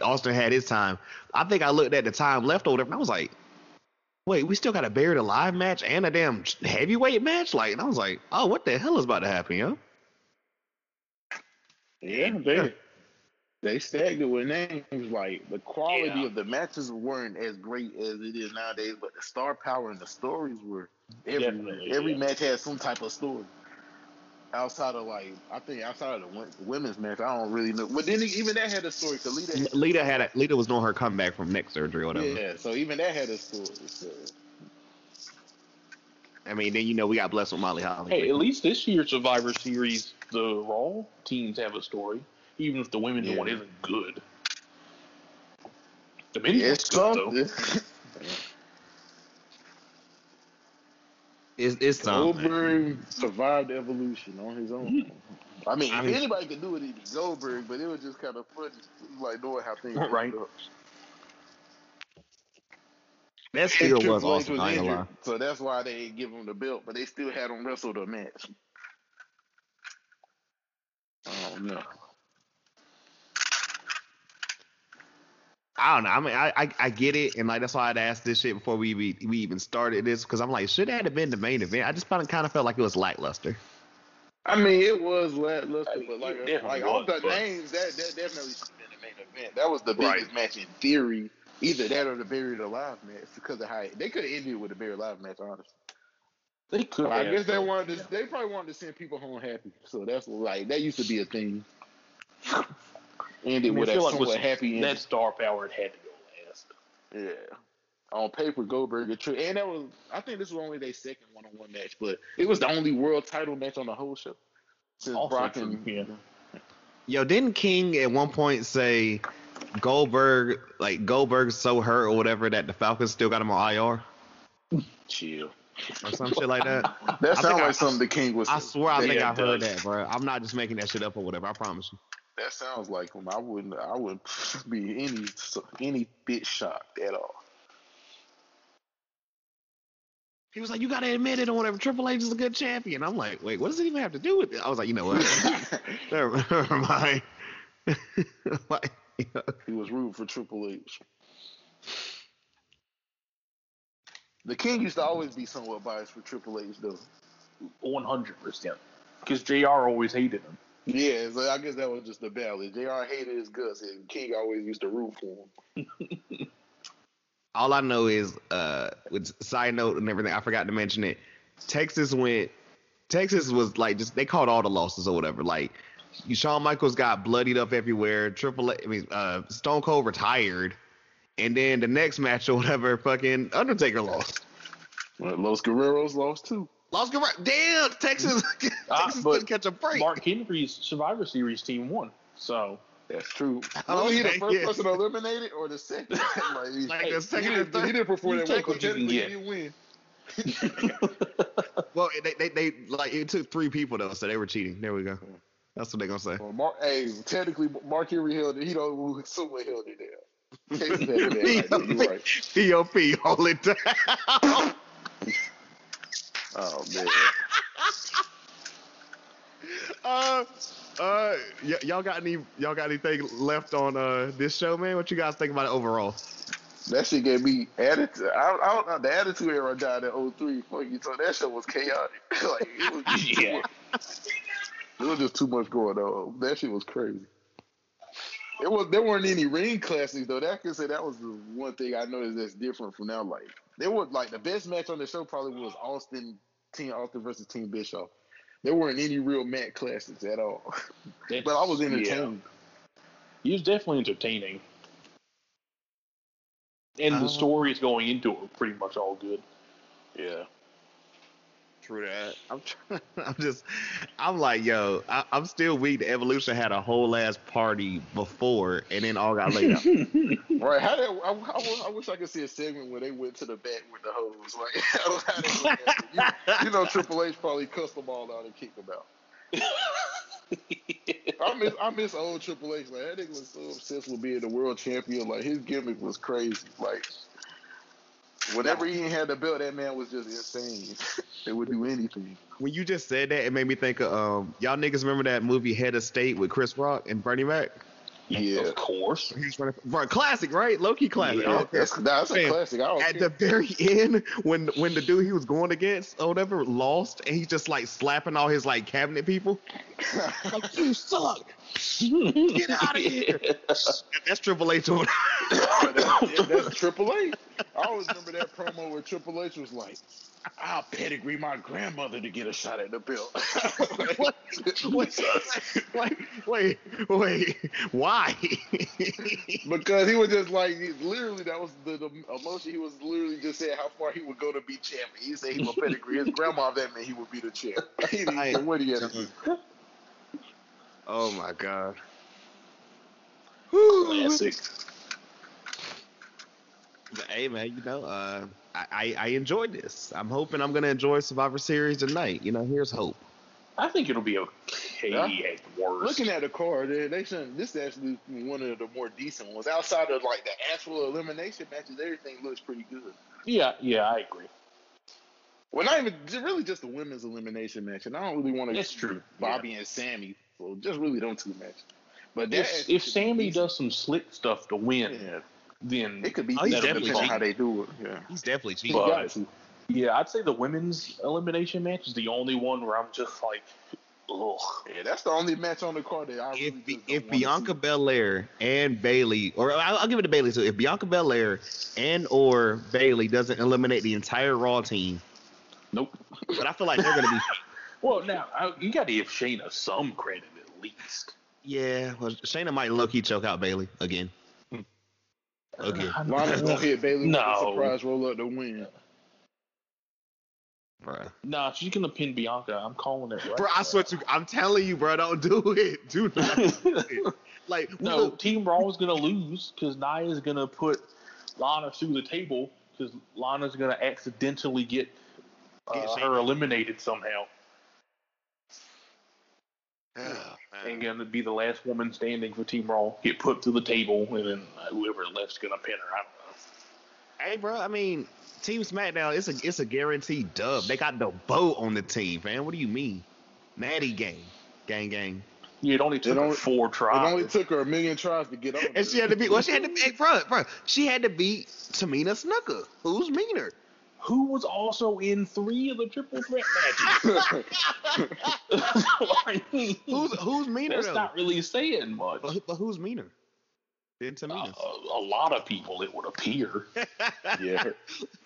Austin had his time. I think I looked at the time left or whatever, and I was like, wait, we still got a Buried Alive match and a damn heavyweight match, and I was like, oh, what the hell is about to happen, yo? Yeah, baby. They stacked it with names. The quality of the matches weren't as great as it is nowadays, but the star power and the stories were every match had some type of story. outside of like, I think outside of the women's match, I don't really know. But then even that had a story. Cause Lita was doing her comeback from neck surgery or whatever. Yeah, so even that had a story. So. I mean, then you know we got blessed with Molly Holly. Hey, at least this year's Survivor Series, the Raw teams have a story, even if the women's one isn't good. The men's one's good though. It's Goldberg survived Evolution on his own. I mean, if anybody could do it, it'd be Goldberg, but it was just kind of funny, like, knowing how things right up. That still was awesome. I ain't lying. So that's why they didn't give him the belt, but they still had him wrestle the match. Oh, no. I don't know. I mean, I get it, and like that's why I'd asked this shit before we even started this, because I'm like, should that have been the main event? I just kind of felt like it was lackluster. I mean, it was lackluster, but like all the names, that definitely should have been the main event. That was the biggest match in theory. Either that or the Buried Alive match, because of how they could have ended with the Buried Alive match, honestly. They could. I guess they wanted. They probably wanted to send people home happy, so that's like that used to be a thing. Ended with that somewhat happy ending. That star power had to go last. Yeah. On paper, Goldberg and that was. I think this was only their second one-on-one match, but it was the only world title match on the whole show since Brock and. Yeah. Yo, didn't King at one point say Goldberg's so hurt or whatever that the Falcons still got him on IR? Chill. Or some shit like that. That sounds like something the King was. I swear, I think I heard that, bro. I'm not just making that shit up or whatever. I promise you. That sounds like him. I wouldn't be any bit shocked at all. He was like, "You gotta admit it," or whatever. Triple H is a good champion. I'm like, wait, what does it even have to do with it? I was like, you know what? Never mind. Like, he was rude for Triple H. The King used to always be somewhat biased for Triple H, though. 100%. Because JR always hated him. Yeah, so I guess that was just the balance. JR hated his guts, and King always used to root for him. All I know is, with side note and everything, I forgot to mention it. Texas was like, just they called all the losses or whatever. Like, Shawn Michaels got bloodied up everywhere. Stone Cold retired. And then the next match or whatever, fucking Undertaker lost. Well, Los Guerreros lost too. Los Guerreros, damn, Texas couldn't catch a break. Mark Henry's Survivor Series team won, so that's true. Was he the first person eliminated or the second? Like the second and third. He didn't perform that way. He didn't win. Well, they like it took three people though, so they were cheating. There we go. That's what they're gonna say. Well, technically, Mark Henry held it. He don't. Someone held it down. P.O.P. hold it down. Oh, man. Y'all got anything left on this show, man? What you guys think about it overall? That shit gave me attitude. I don't know. The attitude era died in 03. Fuck you. So that show was chaotic. Like, it was just it was just too much going on. That shit was crazy. There weren't any ring classics though. That I can say that was the one thing I noticed that's different from now. Like there was like the best match on the show probably was Team Austin versus Team Bischoff. There weren't any real mat classics at all. But I was entertained. Yeah. He was definitely entertaining, and the stories going into it were pretty much all good. Yeah. True that. I'm like, yo, I'm still weak. The Evolution had a whole ass party before, and then all got laid out. Right? I wish I could see a segment where they went to the back with the hose. Like, I don't know how they you know, Triple H probably cussed them all out and kicked them out. I miss old Triple H. Like that nigga was so obsessed with being the world champion. Like his gimmick was crazy. Like. Whenever he had the belt, that man was just insane. They would do anything. When you just said that, it made me think of y'all niggas remember that movie Head of State with Chris Rock and Bernie Mac? Yeah, of course. He's running for a classic, right? Low-key classic. Yeah, that's a classic. At the very end, when the dude he was going against or whatever lost, and he's just like slapping all his like cabinet people. Like, you suck. Get out of here. That's Triple H. That's Triple H. I always remember that promo where Triple H was like, I'll pedigree my grandmother to get a shot at the belt. Wait, why? Because he was just like, literally, that was the emotion. He was literally just saying how far he would go to be champion. He said he would pedigree his grandma, that meant he would be the champ. Oh my God. Classic. But, hey man, you know, I enjoyed this. I'm hoping I'm gonna enjoy Survivor Series tonight. You know, here's hope. I think it'll be okay at worst. Looking at the card, they shouldn't. This is actually one of the more decent ones. Outside of like the actual elimination matches, everything looks pretty good. Yeah, I agree. Well, not even really just the women's elimination match, and I don't really want to. It's true. Bobby and Sammy, so just really don't too much. But if Sammy does some slick stuff to win. Yeah. Then it could be definitely on how they do it. Yeah. He's definitely cheating. But, yeah, I'd say the women's elimination match is the only one where I'm just like, ugh. Yeah, that's the only match on the card that I if Bianca Belair and Bayley, or I'll give it to Bayley too. If Bianca Belair and or Bayley doesn't eliminate the entire Raw team, nope. But I feel like they're going to be. Well, now you got to give Shayna some credit at least. Yeah, well, Shayna might low key choke out Bayley again. Okay. Lana won't hit Bayley with a surprise roll up to win. Bruh. Nah, she's gonna pin Bianca. I'm calling it right. Bro, I swear to you, I'm telling you, bro, don't do it. Do not do it. Like, no, Team Raw is gonna lose because Nia's gonna put Lana through the table because Lana's gonna accidentally get her eliminated somehow. And gonna be the last woman standing for Team Raw, get put to the table, and then whoever left's gonna pin her. I don't know. Hey, bro, I mean, Team SmackDown, it's a guaranteed dub. They got the boat on the team, man. What do you mean, Natty Gang, gang? Yeah, it only took 4 tries. It only took her a million tries to get on. And she had to beat. Well, she had to beat. Bro, she had to beat Tamina Snuka, who's meaner. Who was also in 3 of the triple threat matches? who's meaner? That's not really saying much. But who's meaner than Tamina? A lot of people, it would appear. Yeah,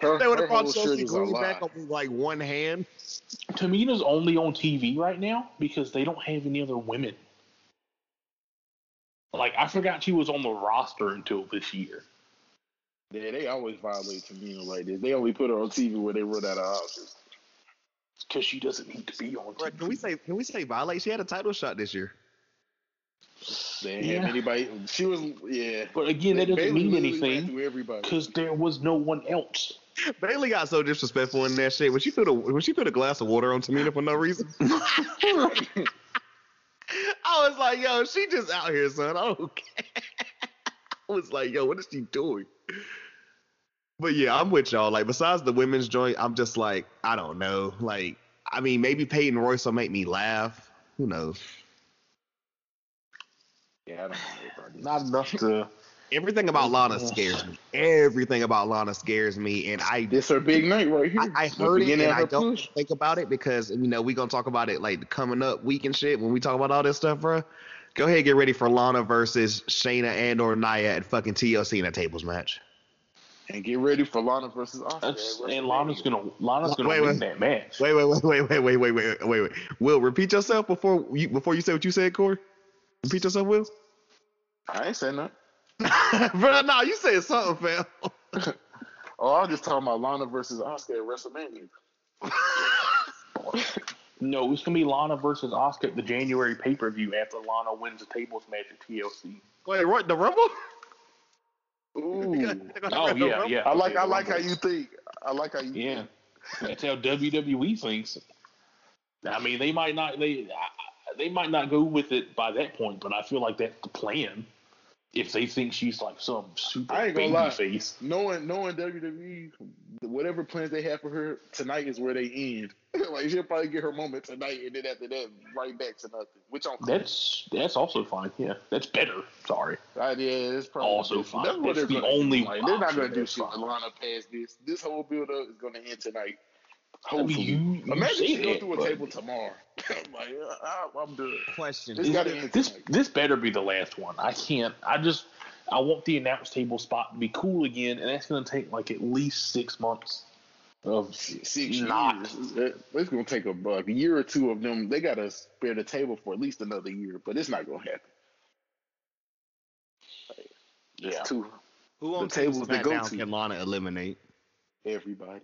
they would have brought Chelsea Green back on like one hand. Tamina's only on TV right now because they don't have any other women. Like, I forgot she was on the roster until this year. Yeah, they always violate Tamina like this. They only put her on TV when they run out of options. Because she doesn't need to be on TV. Right, can we say violate? She had a title shot this year. They didn't have anybody. She was, But again, that doesn't mean anything. Because there was no one else. Bayley got so disrespectful in that shit. When she put a glass of water on Tamina for no reason. I was like, yo, she just out here, son. I don't care. I was like, yo, what is she doing? But yeah, I'm with y'all. Like, besides the women's joint, I'm just like, I don't know. Like, I mean, maybe Peyton Royce will make me laugh. Who knows? Yeah, I don't know. Not enough to. Everything about Lana scares me. And this her big night right here. I heard it, and I don't think about it because, you know, we gonna talk about it like coming up week and shit when we talk about all this stuff, bro. Go ahead and get ready for Lana versus Shayna and or Nia at fucking TLC in a tables match. And get ready for Lana versus Oscar. And Lana's gonna win that match. Wait. Will, repeat yourself before you say what you said, Corey. Repeat yourself, Will. I ain't saying nothing. Bro, no, you said something, fam. Oh, I was just talking about Lana versus Oscar at WrestleMania. No, it's gonna be Lana versus Oscar at the January pay-per-view after Lana wins the tables match at TLC. Wait, what? The Rumble? Ooh. Yeah. I like how you think. I like how you think. That's how WWE thinks. I mean, they might not go with it by that point, but I feel like that's the plan. If they think she's like some super baby face. Knowing WWE, whatever plans they have for her, tonight is where they end. Like, she'll probably get her moment tonight, and then after that, right back to nothing. Which I'm that's also fine. Yeah, that's better. Sorry. That's probably also fine. That's the only way. They're not going to do shit to Lana past this. This whole build-up is going to end tonight. Hopefully. I mean, imagine she go through a table tomorrow. Like, I'm done. Question. This better be the last one. I can't. I want the announce table spot to be cool again, and that's going to take like at least 6 months. of 6 years. It's going to take a year or two of them. They got to spare the table for at least another year, but it's not going to happen. Yeah. It's too. Who on the tables to go to? Can Lana eliminate? Everybody.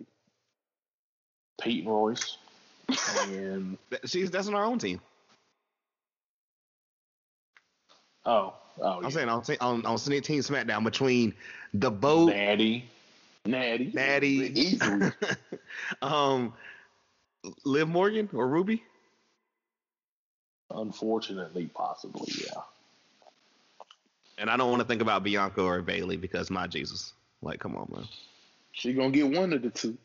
Peyton Royce. And that's on our own team. Oh yeah. I'm saying on Team SmackDown between the boat, Natty, easily. Liv Morgan or Ruby? Unfortunately, possibly, yeah. And I don't want to think about Bianca or Bayley because my Jesus, like, come on, man. She gonna get one of the two.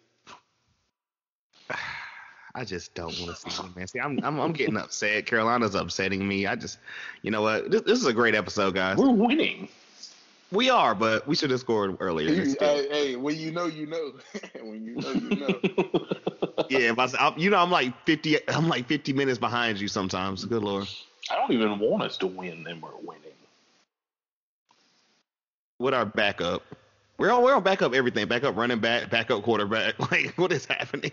I just don't want to see them, man. See, I'm getting upset. Carolina's upsetting me. I just, you know what? This is a great episode, guys. We're winning. We are, but we should have scored earlier. Hey, when you know, you know. When you know, you know. Yeah, but I'm like 50 minutes behind you sometimes. Good Lord. I don't even want us to win, and we're winning. With our backup, we're on backup everything. Backup running back, backup quarterback. Like, what is happening?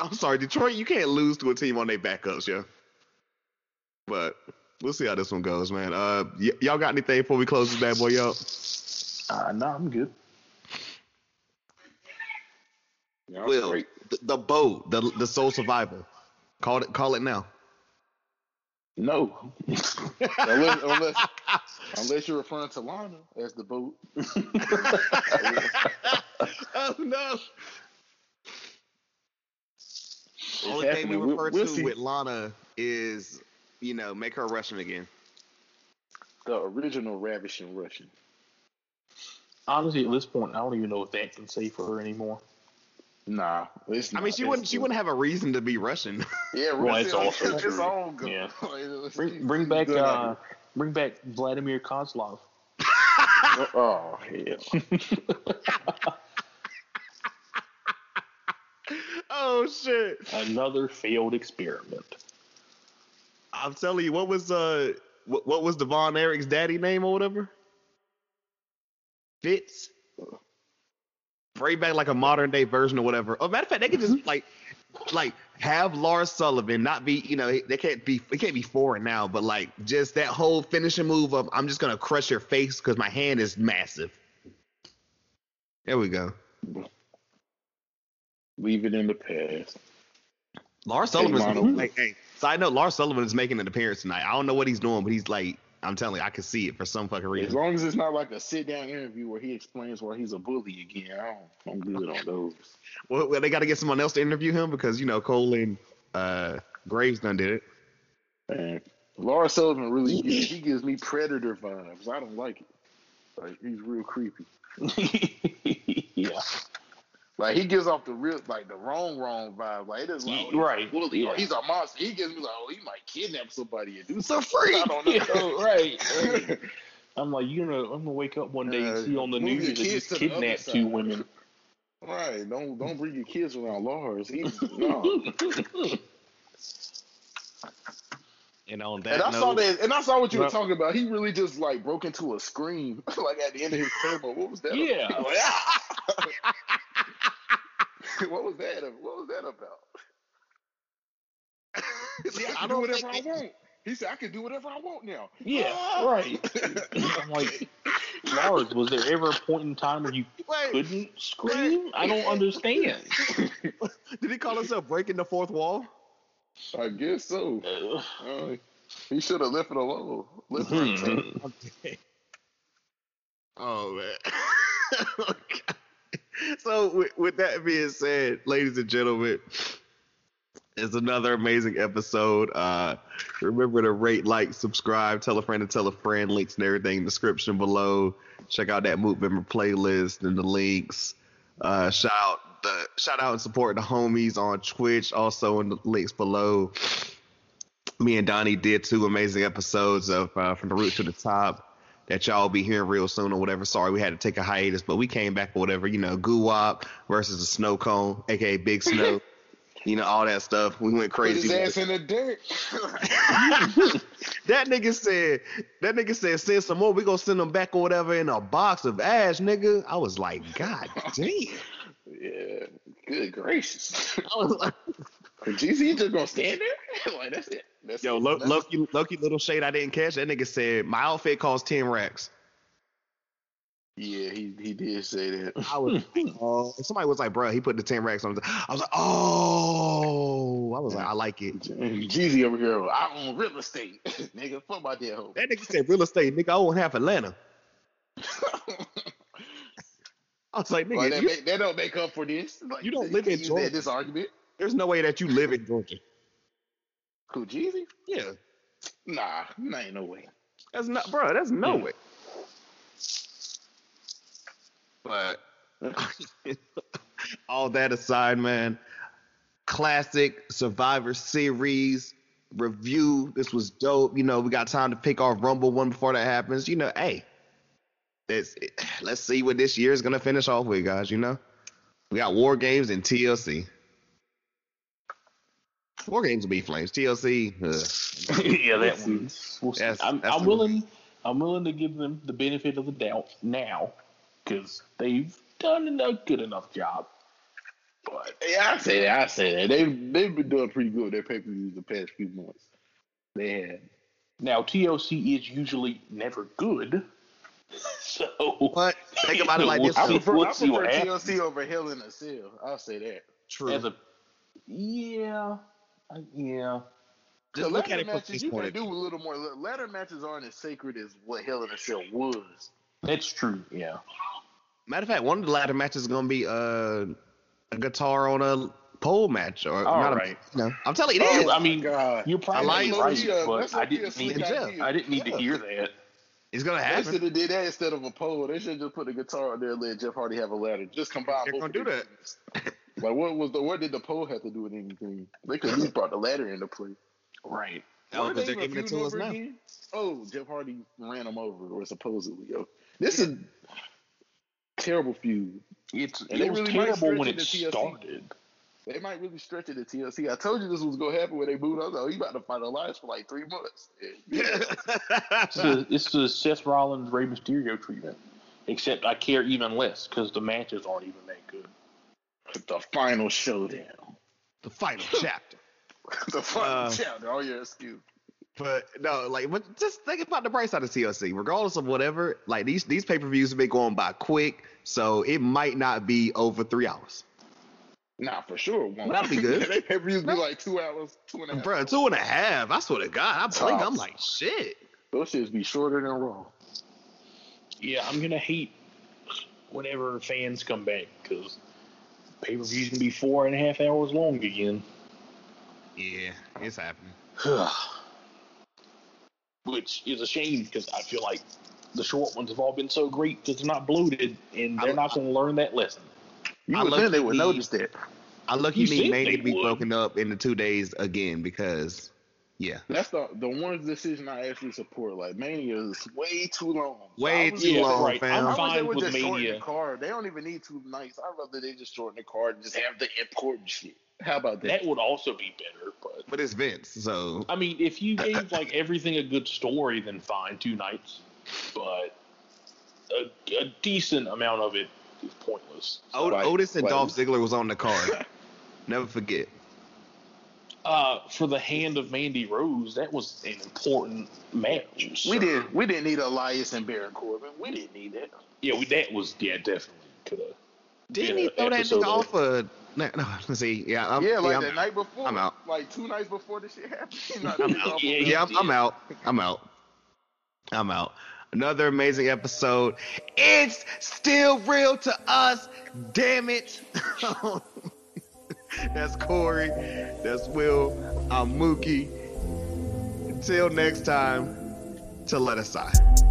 I'm sorry, Detroit, you can't lose to a team on their backups, yo. But we'll see how this one goes, man. Y'all got anything before we close this bad boy up? No, I'm good. Yeah, Will, the boat, the sole survivor. Call it now. No. unless you're referring to Lana as the boat. Oh, no. The only thing we refer to with Lana is, you know, make her Russian again. The original Ravishing Russian. Honestly, at this point, I don't even know if that can say for her anymore. Nah. It's not. I mean, she wouldn't have a reason to be Russian. Yeah, well, it's also true. It's all good. Yeah. Bring back Vladimir Kozlov. Oh, hell. Oh, shit. Another failed experiment. I'm telling you, what was Devon Eric's daddy name or whatever? Fitz? Bring back like a modern day version or whatever. Oh, matter of fact, they could just like have Lars Sullivan not be, you know, it can't be foreign now, but like just that whole finishing move of I'm just gonna crush your face because my hand is massive. There we go. Leave it in the past. Lars Sullivan. Hey, side note: Lars Sullivan is making an appearance tonight. I don't know what he's doing, but he's like, I'm telling you, I can see it for some fucking reason. As long as it's not like a sit-down interview where he explains why he's a bully again, I'm good on those. Well, they got to get someone else to interview him because you know Cole and Graves done did it. Man, Lars Sullivan really he gives me Predator vibes. I don't like it. Like he's real creepy. Yeah. Like he gives off the real, like the wrong vibe. Like it is like, right. Well, yeah. He's a monster. He gives me like, oh, he might kidnap somebody and do some freak. I don't know. Oh, right. I'm like, I'm gonna wake up one day and see on the news that he's kidnapped two women. Right. Don't bring your kids around Lars. And on that, I saw what you were talking about. He really just like broke into a scream, like at the end of his promo. What was that? Yeah. What was that about? See, I can do whatever I want. He said, I can do whatever I want now. Yeah, right. I'm like, Lars, was there ever a point in time where you couldn't scream? I don't understand. Did he call himself breaking the fourth wall? I guess so. He should have left it alone. Oh, man. Oh, God. So, with that being said, ladies and gentlemen, it's another amazing episode. Remember to rate, like, subscribe, tell a friend to tell a friend. Links and everything in the description below. Check out that Moot Member playlist and the links. Shout out and support the homies on Twitch, also in the links below. Me and Donnie did two amazing episodes of From the Root to the Top. That y'all will be hearing real soon or whatever. Sorry, we had to take a hiatus, but we came back or whatever. You know, Guwop versus a snow cone, a.k.a. Big Snow. You know, all that stuff. We went crazy. Put his ass in the dirt. That nigga said, send some more. We gonna send them back or whatever in a box of ash, nigga. I was like, God damn. Yeah, good gracious. I was like, GC just gonna stand there? Like, that's it. That's Yo, lucky little shade I didn't catch. That nigga said, my outfit costs 10 racks. Yeah, he did say that. I was somebody was like, bro, he put the 10 racks on. I was like, oh. I was like, I like it. Jeezy over here, I own real estate. Nigga, fuck my damn home. That nigga said real estate. Nigga, I own half Atlanta. I was like, nigga. Well, they don't make up for this. Like, you don't live in Georgia. This argument. There's no way that you live in Georgia. Who, Jeezy? Yeah. Nah, ain't no way. That's not, bro, that's no way. But all that aside, man, classic Survivor Series review. This was dope. You know, we got time to pick our Rumble one before that happens. You know, hey, let's see what this year is going to finish off with, guys. You know, we got War Games and TLC. War Games will be flames. TLC. Yeah, that one. We'll see. I'm willing to give them the benefit of the doubt now, because they've done a good enough job. But yeah, I say that. They've been doing pretty good with their pay-per-views the past few months. They had. Now, TLC is usually never good. So what? Think about it like this. I prefer TLC over Hell in a Cell. I'll say that. True. Yeah. Just look at it from this point of view. You can do a little more. Ladder matches aren't as sacred as what Hell in a Cell was. That's true, yeah. Matter of fact, one of the ladder matches is going to be a guitar on a pole match. Or all not right. A, no. I'm telling you, it is. I mean, you're probably right, but I didn't need to hear that. It's going to happen. They should have did that instead of a pole. They should have just put a guitar on there and let Jeff Hardy have a ladder. Just combine both. They're going to do that. Like, what did the pole have to do with anything? They could have just brought the ladder into play. Right. Oh, because they're giving it to us now. Again? Oh, Jeff Hardy ran him over, or supposedly. Oh, this is a terrible feud. It was terrible when it started. They might really stretch it to TLC. I told you this was going to happen when they moved. I was like, oh, you about to fight Elias for like 3 months. Yeah. It's the Seth Rollins, Rey Mysterio treatment. Except I care even less, because the matches aren't even that good. The final showdown. The final chapter. The final chapter. Oh, you're excused. But no, like, but just think about the price out of TLC. Regardless of whatever, like these pay-per-views have been going by quick, so it might not be over 3 hours. Nah, for sure. That'd be good. They pay-per-views be like 2 hours, 2.5. Bro, 2.5. I swear to God, I blink. I'm like, shit. Those shits be shorter than Raw. Yeah, I'm gonna hate whenever fans come back, because pay-per-views can be 4.5 hours long again. Yeah, it's happening. Which is a shame, because I feel like the short ones have all been so great because they're not bloated, and they're not going to learn that lesson. I would think they would notice that. I look you mean mainly to be broken up into 2 days again, because, yeah. That's the one decision I actually support. Like, Mania is way too long. Way too long, fam. I'm fine with Mania. They don't even need 2 nights. I'd rather they just shorten the card and just have the important shit. How about that? That would also be better, but it's Vince, so I mean, if you gave like everything a good story, then fine, 2 nights. But a decent amount of it is pointless. Otis and Dolph Ziggler was on the card. Never forget. For the hand of Mandy Rose, that was an important match. We didn't need Elias and Baron Corbin. We didn't need that. Yeah, that was definitely could have. Didn't he throw that nigga off of? No, let's see. Yeah, the night before. I'm out. Like 2 nights before this shit happened. I'm out. Another amazing episode. It's still real to us. Damn it. That's Corey. That's Will. I'm Mookie. Until next time, to let us out.